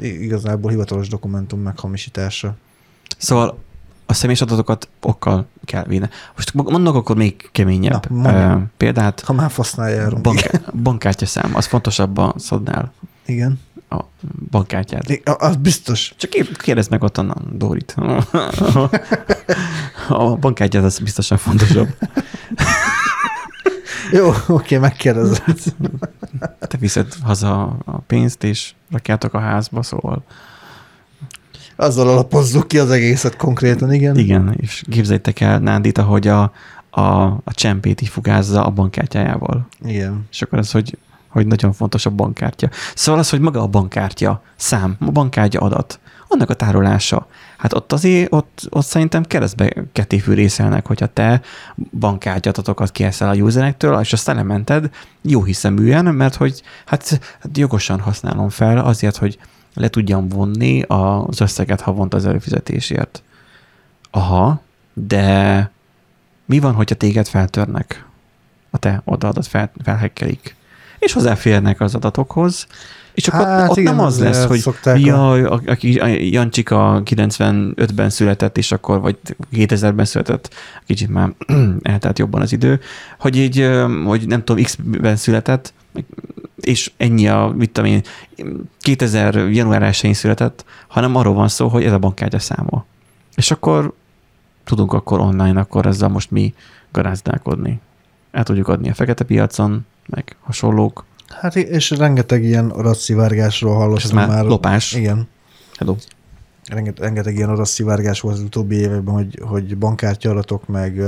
igazából hivatalos dokumentum meghamisítása. Szóval a személyes adatokat okkal kell vinni. Most mondok akkor még keményebb Na, példát. Ha már fasználjáról. Bank, bankkártyaszám, az fontosabb a szodnál. Igen. A bankkártyát. É, az biztos. Csak kérdezd meg ott a Dórit. A bankkártyát az biztosan fontosabb. Jó, oké, megkérdezed. Te viszed haza a pénzt, és rakjátok a házba, szóval. Azzal alapozzuk ki az egészet konkrétan, igen. Igen, és képzeljétek el Nándit, ahogy a, a, a csempét így fugázza a bankkártyájával. Igen. És akkor az, hogy hogy nagyon fontos a bankkártya. Szóval az, hogy maga a bankkártya szám, a bankkártya adat, annak a tárolása. Hát ott azért, ott, ott szerintem keresztbe kettéfűrészelnek, hogyha te bankkártyaadatokat kieszel a userektől, és azt elemented jó hiszeműen, mert hogy hát, hát jogosan használom fel azért, hogy le tudjam vonni az összeget havonta az előfizetésért. Aha, de mi van, hogyha téged feltörnek? A te odaadat fel, felhekkelik. És hozzáférnek az adatokhoz, és akkor hát, ott igen, nem az lesz, hogy jaj, a, a, a Jancsika kilencvenötben született, és akkor, vagy kétezerben született, kicsit már eltelt jobban az idő, hogy így, hogy nem tudom, X-ben született, és ennyi a, mit tudom én, kétezer január elsején született, hanem arról van szó, hogy ez a bankkártya száma. És akkor tudunk akkor online, akkor ezzel most mi garázdálkodni. El tudjuk adni a fekete piacon, meg hasonlók. Hát és rengeteg ilyen adatszivárgásról hallottam már. már. Lopás. Igen. Hello. Rengeteg, rengeteg ilyen adatszivárgás volt az utóbbi években, hogy, hogy bankkártya adatok, meg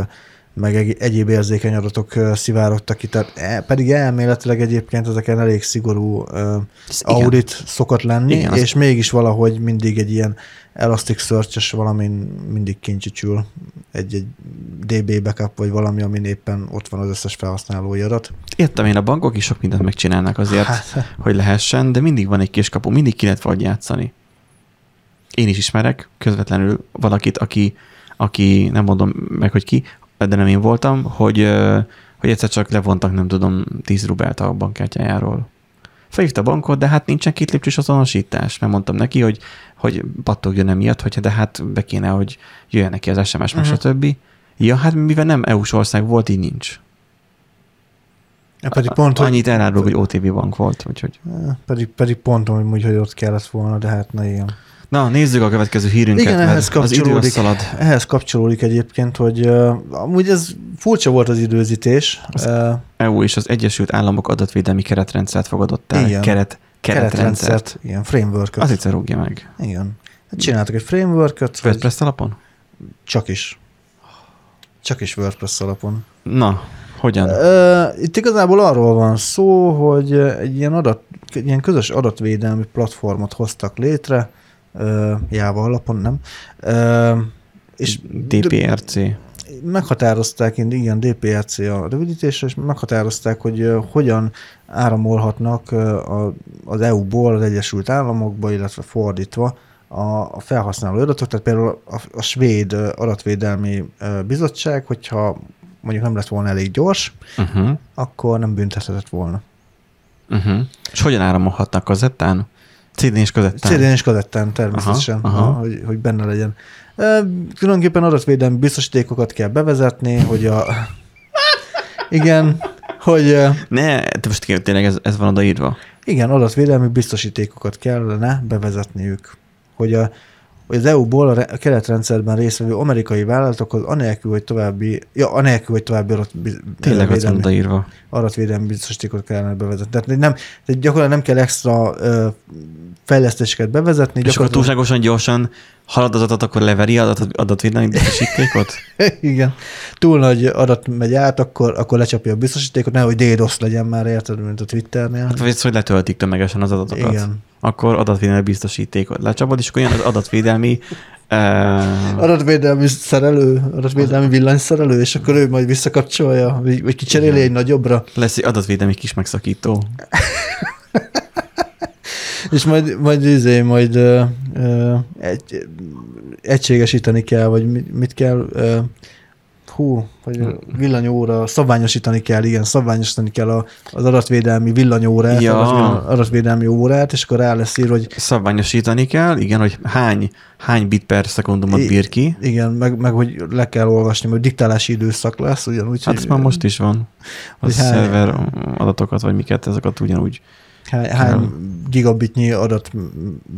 meg egyéb érzékeny adatok szivárogtak ki, tehát pedig elméletileg egyébként ezeken elég szigorú audit szokott lenni, igen, és az... mégis valahogy mindig egy ilyen Elasticsearch-es valamin mindig kincsicsül egy-egy dé bé backup, vagy valami, amin éppen ott van az összes felhasználói adat. Értem én, a bankok is sok mindent megcsinálnak azért, hát... hogy lehessen, de mindig van egy kiskapu, mindig ki lehet valahogy játszani. Én is ismerek közvetlenül valakit, aki, aki nem mondom meg, hogy ki, de nem én voltam, hogy, hogy egyszer csak levontak, nem tudom, tíz rubelt a bankkártyájáról. Felhívta a bankot, de hát nincsen két lépcsős azonosítás, mert mondtam neki, hogy, hogy pattogjon emiatt, hogyha de hát be kéne, hogy jöjjön neki az es em es, meg stb. Ja, hát mivel nem é u-s ország volt, így nincs. Ja, pedig pont, annyit elárulok, hogy o té bé bank volt, úgyhogy. Pedig, pedig pont amúgy, hogy ott kellett volna, de hát na ilyen. Na, nézzük a következő hírünket. Igen, ehhez kapcsolódik, ehhez kapcsolódik egyébként, hogy uh, amúgy ez furcsa volt az időzítés. Az uh, é u és az Egyesült Államok adatvédelmi keretrendszert fogadott el. Igen. Keret, keretrendszert. Igen, framework-öt. Az itt rúgja meg. Igen. Csináltak egy framework-öt. WordPress alapon? Csak is. Csak is WordPress alapon. Na, hogyan? Uh, itt igazából arról van szó, hogy egy ilyen, adat, ilyen közös adatvédelmi platformot hoztak létre, Uh, Java alapon, nem? Uh, és dé pé er cé. Meghatározták, igen, dé pé er cé a rövidítésre, és meghatározták, hogy uh, hogyan áramolhatnak uh, a, az é u-ból az Egyesült Államokba, illetve fordítva a, a felhasználó adatok. Tehát például a, a svéd uh, adatvédelmi uh, bizottság, hogyha mondjuk nem lett volna elég gyors, uh-huh. akkor nem büntethetett volna. Uh-huh. És hogyan áramolhatnak kazettán? cé dén és kazettán. cé dén és kazettán, természetesen, aha, aha. Hogy, hogy benne legyen. Különképpen adatvédelmi biztosítékokat kell bevezetni, hogy a... Igen, hogy... Ne, te most kérlek, tényleg ez, ez van odaírva. Igen, adatvédelmi biztosítékokat kellene bevezetniük, hogy, a, hogy az é u-ból a keretrendszerben résztvevő amerikai vállalatokhoz anélkül, hogy további... Ja, anélkül, hogy további adatvédelmi, adatvédelmi biztosítékot kellene bevezetni. Tehát, nem, tehát gyakorlatilag nem kell extra... fejlesztéseket bevezetni. És gyakorlatilag... akkor túlságosan gyorsan halad az adat, akkor leveri adat, adatvédelmi biztosítékot? Igen. Túl nagy adat megy át, akkor, akkor lecsapja a biztosítékot, nehogy DDoS legyen már, érted, mint a Twitternél. Hát vagy hogy letöltik tömegesen az adatokat. Igen. Akkor adatvédelmi biztosítékot lecsapod, és akkor jön az adatvédelmi Uh, adatvédelmi szerelő, adatvédelmi villanyszerelő, és akkor ő majd visszakapcsolja, vagy kicseréli egy nagyobbra. Lesz egy adatvédelmi kis megszakító. És majd, majd, izé, majd ö, ö, egy, egységesíteni kell, vagy mit, mit kell, ö, hú, hogy villanyóra, szabványosítani kell, igen, szabványosítani kell a, az adatvédelmi villanyórát, ja. az adatvédelmi órát, és akkor rá lesz ír, hogy... Szabványosítani kell, igen, hogy hány, hány bit per szekundumot bír ki. Igen, meg, meg hogy le kell olvasni, hogy diktálási időszak lesz, ugyanúgy... Hát ez már most is van. A szerver adatokat, vagy miket, ezeket ugyanúgy... Hány gigabitnyi adat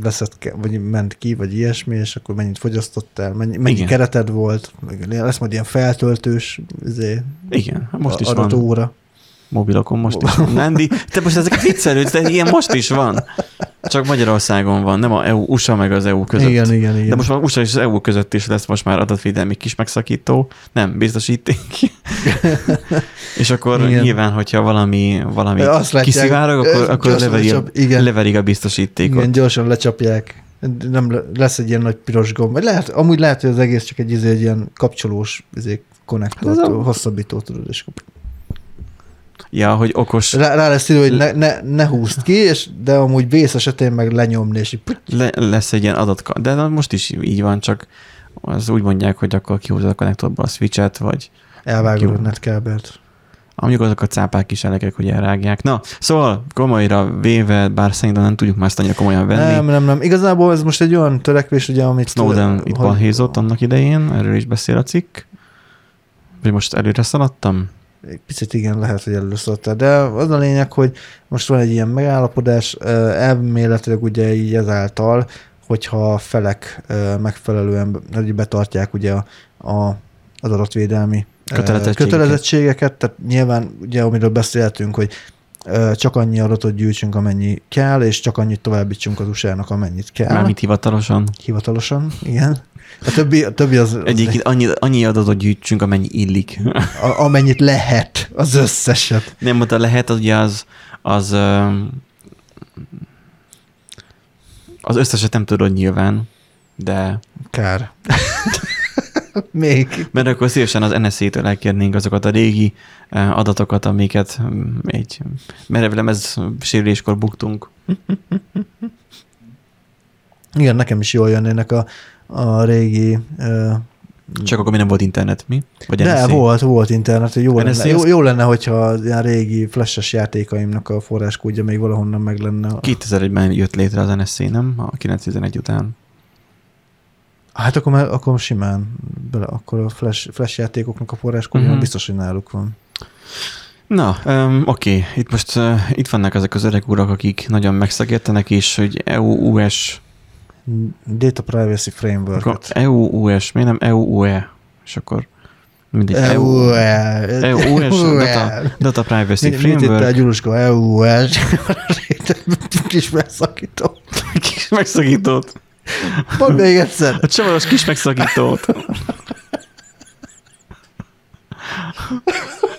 veszett, vagy ment ki, vagy ilyesmi, és akkor mennyit fogyasztottál, mennyi, mennyi kereted volt, lesz majd ilyen feltöltős izé, igen, most is adatóra. Van. Mobilokon most is van. Nandi, te most ezeket viccelődsz, de ilyen most is van. Csak Magyarországon van, nem a é u, u es á meg az é u között. Igen, igen, igen. De most már u es á és az é u között is lesz most már adatvédelmi kis megszakító, nem, biztosíték. És akkor igen. Nyilván, hogyha valami, valami kiszivárog, akkor, akkor leveri, lecsap, leverik a biztosítékot. Igen, gyorsan lecsapják. Nem le, lesz egy ilyen nagy piros gomb. Lehet, amúgy lehet, hogy az egész csak egy, izé, egy ilyen kapcsolós izé, konnektort, hát a... hosszabbító, tudod, és ja, hogy okos... Rá, rá lesz idő, hogy ne, ne, ne húzd ki, és, de amúgy vész esetén meg lenyomni, és Le, lesz egy ilyen adatka. De na, most is így van, csak az úgy mondják, hogy akkor kihúzod a konnektorba a switchet, vagy... Elvágod a netkábelt. Amíg azok a cápák is elekek, hogy elrágják. Na, szóval komolyra véve, bár szerintem nem tudjuk már ezt annyira komolyan venni. Nem, nem, nem. Igazából ez most egy olyan törekvés, ugye, amit... Snowden itt balhézott annak idején, erről is beszél a cikk. Vagy most előre szaladtam? Picit igen, lehet, hogy előszóltál, de az a lényeg, hogy most van egy ilyen megállapodás, elméletileg ugye így ezáltal, hogyha felek megfelelően betartják ugye a, a, az adatvédelmi kötelezettségeket. kötelezettségeket, tehát nyilván ugye amiről beszéltünk, hogy csak annyi adatot gyűjtsünk, amennyi kell, és csak annyit továbbítsunk az u es á-nak, amennyit kell. Mármint hivatalosan. Hivatalosan, igen. A többi, a többi az... az egyébként annyi, annyi adatot gyűjtsünk, amennyi illik. A, amennyit lehet, az összeset. Nem, mert a lehet, az ugye az... az Az összeset nem tudod nyilván, de... Kár. Még. Mert akkor szívesen az en es cé-től elkérnénk azokat a régi adatokat, amiket egy merev lemez sérüléskor buktunk. Igen, nekem is jól jönnének a, a régi... Uh... Csak akkor még nem volt internet, mi? Vagy de volt, volt internet. Jó lenne, jó, jó lenne, hogyha ilyen régi flashes játékaimnak a forráskódja még valahonnan meg lenne. kétezer-egyben jött létre az en es cé, nem? A kilenc tizenegy után. Hát akkor, már, akkor simán. Bele, akkor a flash, flash játékoknak a forráskódja mm-hmm. biztos, hogy náluk van. Na, um, oké. Okay. Itt most uh, itt vannak ezek az öreg urak, akik nagyon megszegértenek, és hogy é u-u es... Data Privacy Framework. é u-u es, miért nem é u-u e? És akkor mindig é u-u es, data, data Privacy Mind, Framework. Mit itt a gyuluska? é u-u es. Kis megszakítót. Kis megszakítót. Mondd még egyszer. A csavaros kis megszakítót.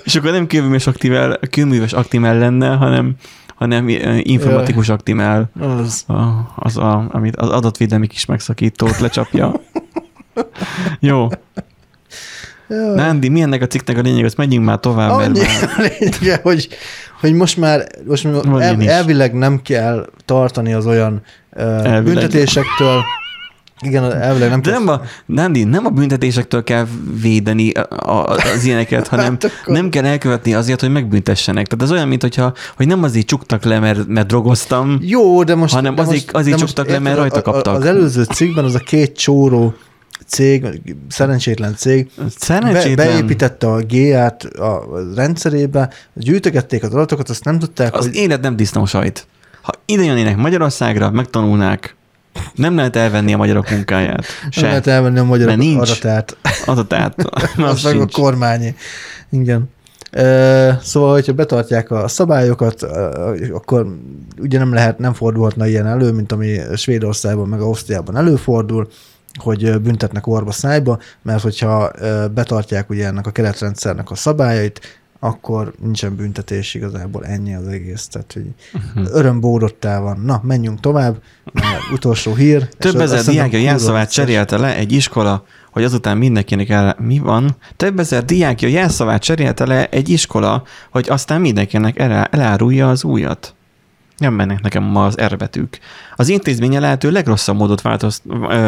És akkor nem kőműves aktimál, kőműves aktimál lenne, hanem hanem informatikus aktimál az, a, az, a, amit az adatvédelmi kis megszakítót lecsapja. Jó. Jó. Nándi, mi ennek a cikknek a lényeg? Azt menjünk már tovább. Annyi a lényeg, hogy, hogy most már, most már el, elvileg nem kell tartani az olyan uh, büntetésektől. Igen, elvileg nem. De nem a, Nándi, nem a büntetésektől kell védeni a, az ilyeneket, hanem hát nem kell elkövetni azért, hogy megbüntessenek. Tehát ez olyan, mint hogyha, hogy nem azért csuktak le, mert, mert drogoztam, jó, de most, hanem de azért, most, azért de csuktak most, le, mert rajta kaptak. Az előző cikkben az a két csóró cég, szerencsétlen cég szerencsétlen. Be, beépítette a gé á-t a rendszerébe, gyűjtögették az adatokat, azt nem tudták, az hogy... Az élet nem disznósajt. Ha ide jönnének Magyarországra, megtanulnák. Nem lehet elvenni a magyarok munkáját. Se. Nem lehet elvenni a magyarok adatát. Adatát. Az meg a kormányi. Igen. Szóval, hogyha betartják a szabályokat, akkor ugye nem lehet, nem fordulhatna ilyen elő, mint ami Svédországban meg Ausztriában előfordul, hogy büntetnek orba szájba, mert hogyha betartják ugye ennek a keretrendszernek a szabályait, akkor nincsen büntetés, igazából ennyi az egész. Tehát, hogy uh-huh. örömbódottá van. Na, menjünk tovább. Utolsó hír. Több ezer diákja jelszavát cserélte le egy iskola, hogy azután mindenkinek el... Mi van? Több ezer diákja jelszavát cserélte le egy iskola, hogy aztán mindenkinek el... elárulja az újat. Nem mennek nekem ma az R betűk. Az intézménye lehető legrosszabb módot változt...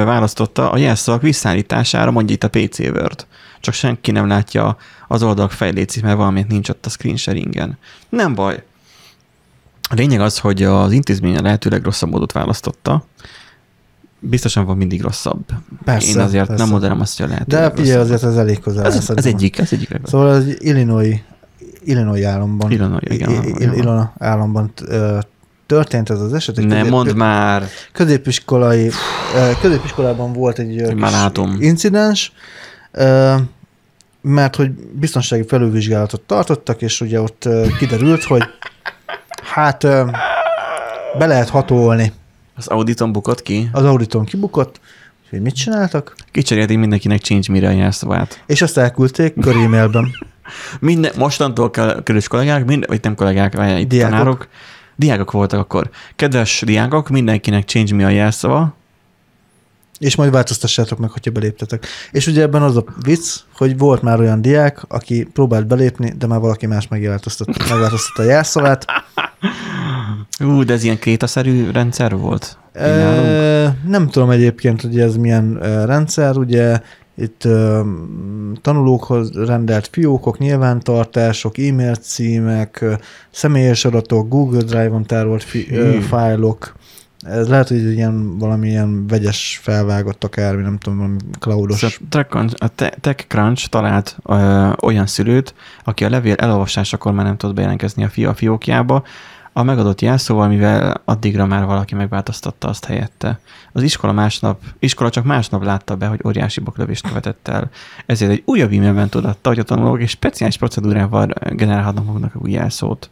választotta a jelszavak visszaállítására, mondja itt a pé cé Word. Csak senki nem látja az oldalak fejlécét, mert valamit nincs ott a screen sharingen. Nem baj. A lényeg az, hogy az intézménye lehetőleg rosszabb módot választotta. Biztosan van mindig rosszabb. Persze, én azért persze. nem mondanám azt, hogy a lehetőleg. De figyelj, azért ez elég hozzá. Ez, ez egyik. Ez egyik szóval az Illinois, Illinois államban. Illinois, igen, Illinois államban, államban történt ez az eset. Nem közép, mondd már! Középiskolai, középiskolában volt egy incidens, mert hogy biztonsági felülvizsgálatot tartottak, és ugye ott kiderült, hogy hát be lehet hatolni. Az auditon bukott ki? Az auditon kibukott, úgyhogy mit csináltak? Kicserélték mindenkinek change mire a jelszavát. És azt elküldték köré-mailben. Minden, mostantól körös kollégák, minden, vagy nem kollégák, vagy diákok. Tanárok, diákok voltak akkor. Kedves diákok, mindenkinek change me a jelszava. És majd változtassátok meg, hogyha beléptetek. És ugye ebben az a vicc, hogy volt már olyan diák, aki próbált belépni, de már valaki más megváltoztatta, megváltoztatta a jelszavát. Ú, de ez ilyen krétaszerű rendszer volt? E, nem tudom egyébként, hogy ez milyen rendszer. Ugye itt ö, tanulókhoz rendelt fiókok, nyilvántartások, e-mail címek, személyes adatok, Google Drive-on tárolt fi- hmm. fájlok. Ez lehet, hogy ilyen valamilyen vegyes felvágott akármi, nem tudom, valami cloudos. A TechCrunch talált ö, olyan szülőt, aki a levél elolvasásakor már nem tudott bejelentkezni a fia a fiókjába, a megadott jelszóval, mivel addigra már valaki megváltoztatta azt helyette. Az iskola másnap, iskola csak másnap látta be, hogy óriási baklövést követett el. Ezért egy újabb e-mailben tudatta, hogy a tanulók és speciális procedúrával generálhatnak maguknak új jelszót.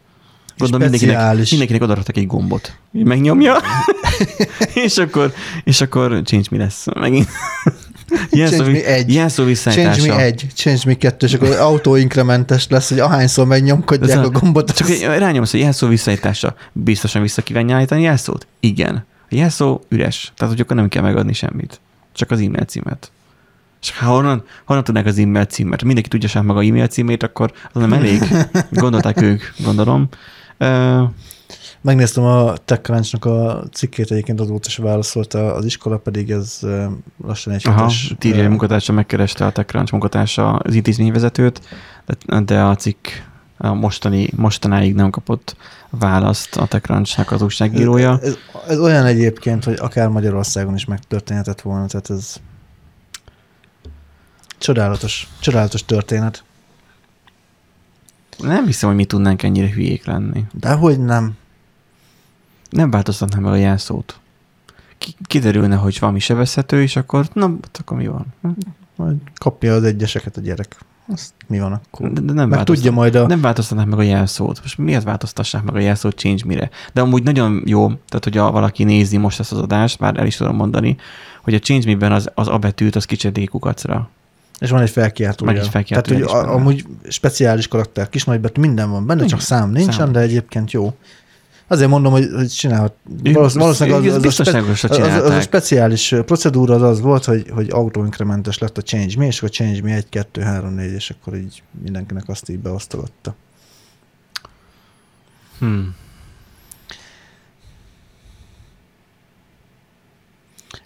Gondolom, mindenkinek, mindenkinek odaadtak egy gombot. Megnyomja, és akkor, és akkor change mi lesz megint. Jelszó visszaállítása. Change me egy, change me kettő, és akkor autoinkrementes lesz, hogy ahányszor megnyomkodják a gombot. Csak rányomsz, hogy jelszó visszaállítása. Biztosan vissza kívánja állítani jelszót? Igen. A jelszó üres. Tehát, hogy akkor nem kell megadni semmit. Csak az e-mail címet. És ha honnan, honnan tudnák az e-mail címet? Mindenki tudja sem maga e-mail címét, akkor az nem elég. Gondolták ők, gondolom. Uh, Megnéztem a TechCrunch-nak a cikkét, egyébként azóta is válaszolta, az iskola pedig ez lassan egy hetes. Aha, tírjai munkatársa megkereste a TechCrunch munkatársa az intézményvezetőt, de, de a cikk a mostani, mostanáig nem kapott választ a TechCrunch-nak az újságírója. Ez, ez, ez olyan egyébként, hogy akár Magyarországon is megtörténhetett volna, tehát ez csodálatos, csodálatos történet. Nem hiszem, hogy mi tudnánk ennyire hülyék lenni. Dehogy nem. Nem változtatnám el a jelszót. Kiderülne, hogy valami sebezhető, és akkor, na, akkor mi van? Majd kapja az egyeseket a gyerek. Azt mi van akkor? De, de nem meg tudja majd a... Nem változtatnák meg a jelszót. Most miért változtassák meg a jelszót change mire? De amúgy nagyon jó, tehát hogy a, valaki nézi most ezt az adást, már el is tudom mondani, hogy a change me-ben az, az a betűt, az kicsedik kukacra. És van egy felkiáltója. Meg egy felkiáltója. Tehát, hogy a, amúgy speciális karakter, kisnagybetű, minden van benne, csak szám nincsen, de egyébként jó. Azért mondom, hogy, hogy csinálhat. Valószínűleg az, az, a speci- az, az a speciális procedúra az az volt, hogy, hogy autoinkrementes lett a change me, és akkor change me egy, kettő, három, négy, és akkor így mindenkinek azt így beosztolotta. Hmm.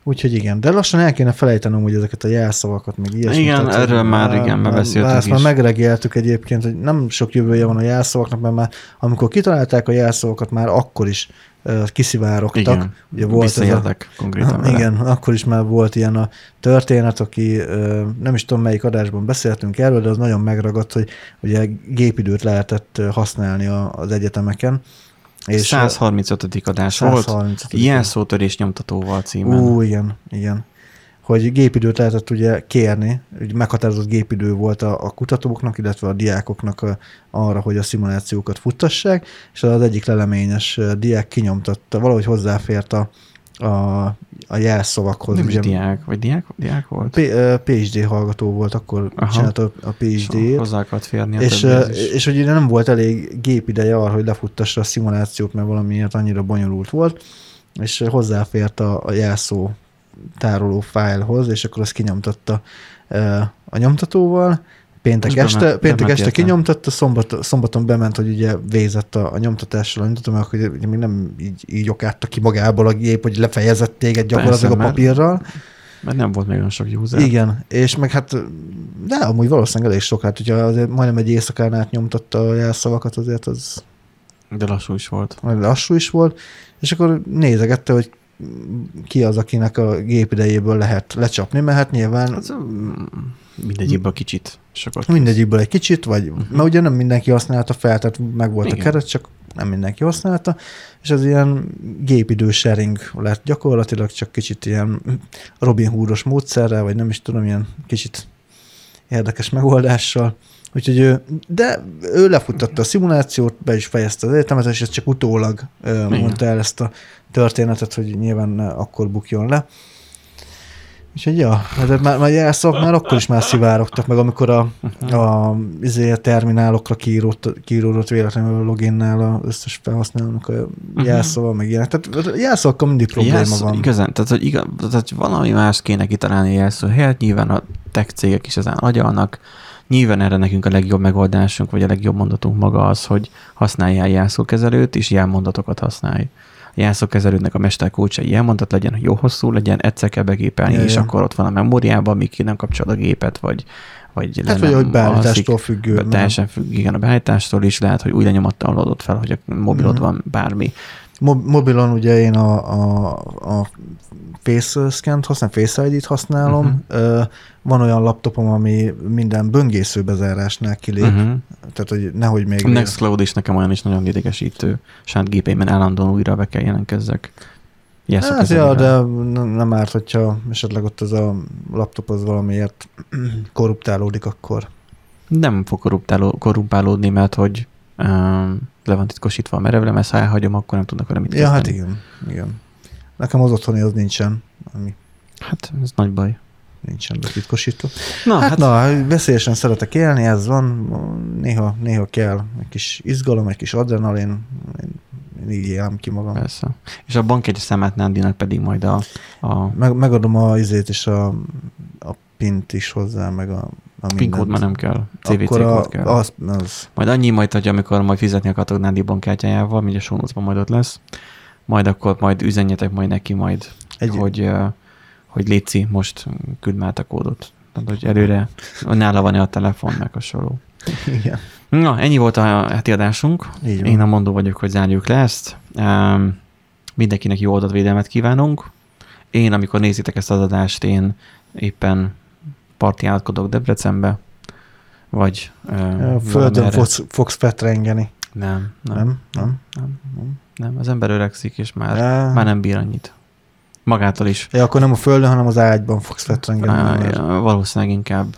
Úgyhogy igen, de lassan el kéne felejtenem úgy ezeket a jelszavakat, meg ilyesmit. Igen, tehát, erről már igen, bebeszéltünk is. Már megregeltük egyébként, hogy nem sok jövője van a jelszavaknak, mert már amikor kitalálták a jelszavakat, már akkor is uh, kiszivárogtak. Igen, visszajöttek konkrétan. Igen, akkor is már volt ilyen a történet, aki uh, nem is tudom melyik adásban beszéltünk erről, de az nagyon megragadt, hogy ugye gépidőt lehetett használni a, az egyetemeken. százharmincötödik adás volt, jelszótörés nyomtatóval címen. Ú, igen, igen. Hogy gépidőt lehetett ugye kérni, hogy meghatározott gépidő volt a, a kutatóknak, illetve a diákoknak a, arra, hogy a szimulációkat futtassák, és az egyik leleményes diák kinyomtatta, valahogy hozzáfért a, a, a jelszavakhoz. Nem is diák, vagy diák, diák volt? P, PhD hallgató volt, akkor aha, csinálta a PhD-t. Hozzá akart férni a és, és hogy nem volt elég gépideje arra, hogy lefuttassa a szimulációt, mert valamiért annyira bonyolult volt, és hozzáfért a, a jelszó tároló fájlhoz, és akkor azt kinyomtatta a nyomtatóval. Péntek most este, bement, péntek este kinyomtatta, szombat, szombaton bement, hogy ugye végzett a, a nyomtatással, nyomtatom, mert akkor ugye még nem így, így okálta ki magából a gép, hogy lefejezett téged gyakorlatilag persze, a papírral. Mert, mert nem volt még olyan sok user. Igen, és meg hát, de amúgy valószínűleg elég sok, hát ugye azért majdnem egy éjszakán át nyomtatta a jelszavakat, azért az... De lassú is volt. Lassú is volt, és akkor nézegette, hogy ki az, akinek a gépidejéből lehet lecsapni, mert hát nyilván... Az, mindegyikből kicsit. Sokat mindegyikből egy kicsit, vagy, uh-huh. mert ugye nem mindenki használta fel, tehát meg volt igen. a keret, csak nem mindenki használta, és az ilyen gépidő sharing lett gyakorlatilag, csak kicsit ilyen Robin Hoodos módszerrel, vagy nem is tudom, ilyen kicsit érdekes megoldással. Úgyhogy ő, de ő lefuttatta a szimulációt, be is fejezte az egyetemet, és ez csak utólag igen. mondta el ezt a történetet, hogy nyilván akkor bukjon le. Úgyhogy ja, már, már jelszavak már akkor is már szivárogtak, meg amikor a, a, a terminálokra kiíródott véletlenül a loginnál az összes felhasználónak a jelszava, meg ilyenek. Tehát jelszavakkal mindig probléma jelszó, van. Igazán, tehát, hogy igaz, tehát valami más kéne kitalálni jelszó helyett, nyilván a tech cégek is ezen agyalnak, nyilván erre nekünk a legjobb megoldásunk, vagy a legjobb mondatunk maga az, hogy használjál jelszókezelőt, és jelmondatokat használj. A jelszókezelődnek a mesterkulcsa egy jelmondat legyen, hogy jó hosszú legyen, egyszer kell begépelni, jaj, és jaj. Akkor ott van a memóriában, míg ki nem kapcsol a gépet, vagy vagy hát, vagy hogy beállítástól függő. Be, teljesen függ, igen, a beállítástól is lehet, hogy úgy lenyomattal adott fel, hogy a mobilod mm-hmm. van bármi. Mo- mobilon ugye én a, a, a face scan-t használom, face áj dí-t használom. Uh-huh. Van olyan laptopom, ami minden böngésző bezárásnál kilép. Uh-huh. Tehát, hogy nehogy még... Nextcloud is nekem olyan is nagyon idegesítő. Saját gépeimen állandóan újra be kell jelentkezzek. Hát ja, de nem árt, hogyha esetleg ott az a laptop az valamiért korruptálódik akkor. Nem fog korruptáló, korruptálódni, mert hogy... Um, le van titkosítva a merevlem, ezt ha elhagyom, akkor nem tudnak arra mit kezdeni. Ja, hát igen, igen. Nekem az otthoni az nincsen. Ami... Hát, ez nagy baj. nincsen betitkosítva. Na, hát, hát na, veszélyesen szeretek élni, ez van, néha, néha kell egy kis izgalom, egy kis adrenalin, én így élem ki magam. Persze. És a bank egy szemet Nándinak pedig majd a... a... Meg, megadom a izét és a, a pint is hozzá, meg a... A pinkód már nem kell, cé vé cé kód kell. Az, az. Majd annyi majd, hogy amikor majd fizetni akartok Nándi bankkártyájával, mindjárt sónocban majd ott lesz, majd akkor majd üzenjetek majd neki majd, Egy... hogy, hogy léci, most küld már a kódot. Tehát, hogy előre nála van-e a telefon, meg a soró. Igen. Na, ennyi volt a heti adásunk. Én a mondó vagyok, hogy zárjuk le ezt. Um, mindenkinek jó adatvédelmet kívánunk. Én, amikor nézitek ezt az adást, én éppen partiálkodok Debrecenbe, vagy... Uh, a földön fogsz, fogsz petrengeni. Nem nem, nem, nem, nem, nem. Nem, az ember öregszik, és már, ja. már nem bír annyit. Magától is. Ja, akkor nem a földön, hanem az ágyban fogsz petrengeni. Uh, ja, valószínűleg inkább,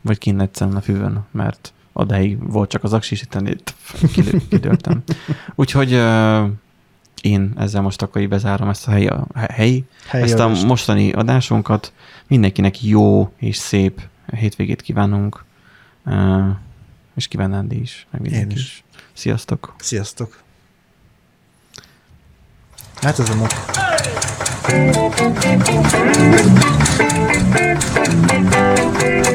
vagy kint egyszerűen a füvön, mert odáig volt csak az aksis, itt kidőltem. Úgyhogy uh, én ezzel most akkor így bezárom ezt a helyi, a helyi, helyi ezt a mostani adásunkat. Mindenkinek jó és szép hétvégét kívánunk, uh, és kíván Nándi is, meg mindenki is. Sziasztok! Sziasztok! Hát ez a mok. Hey!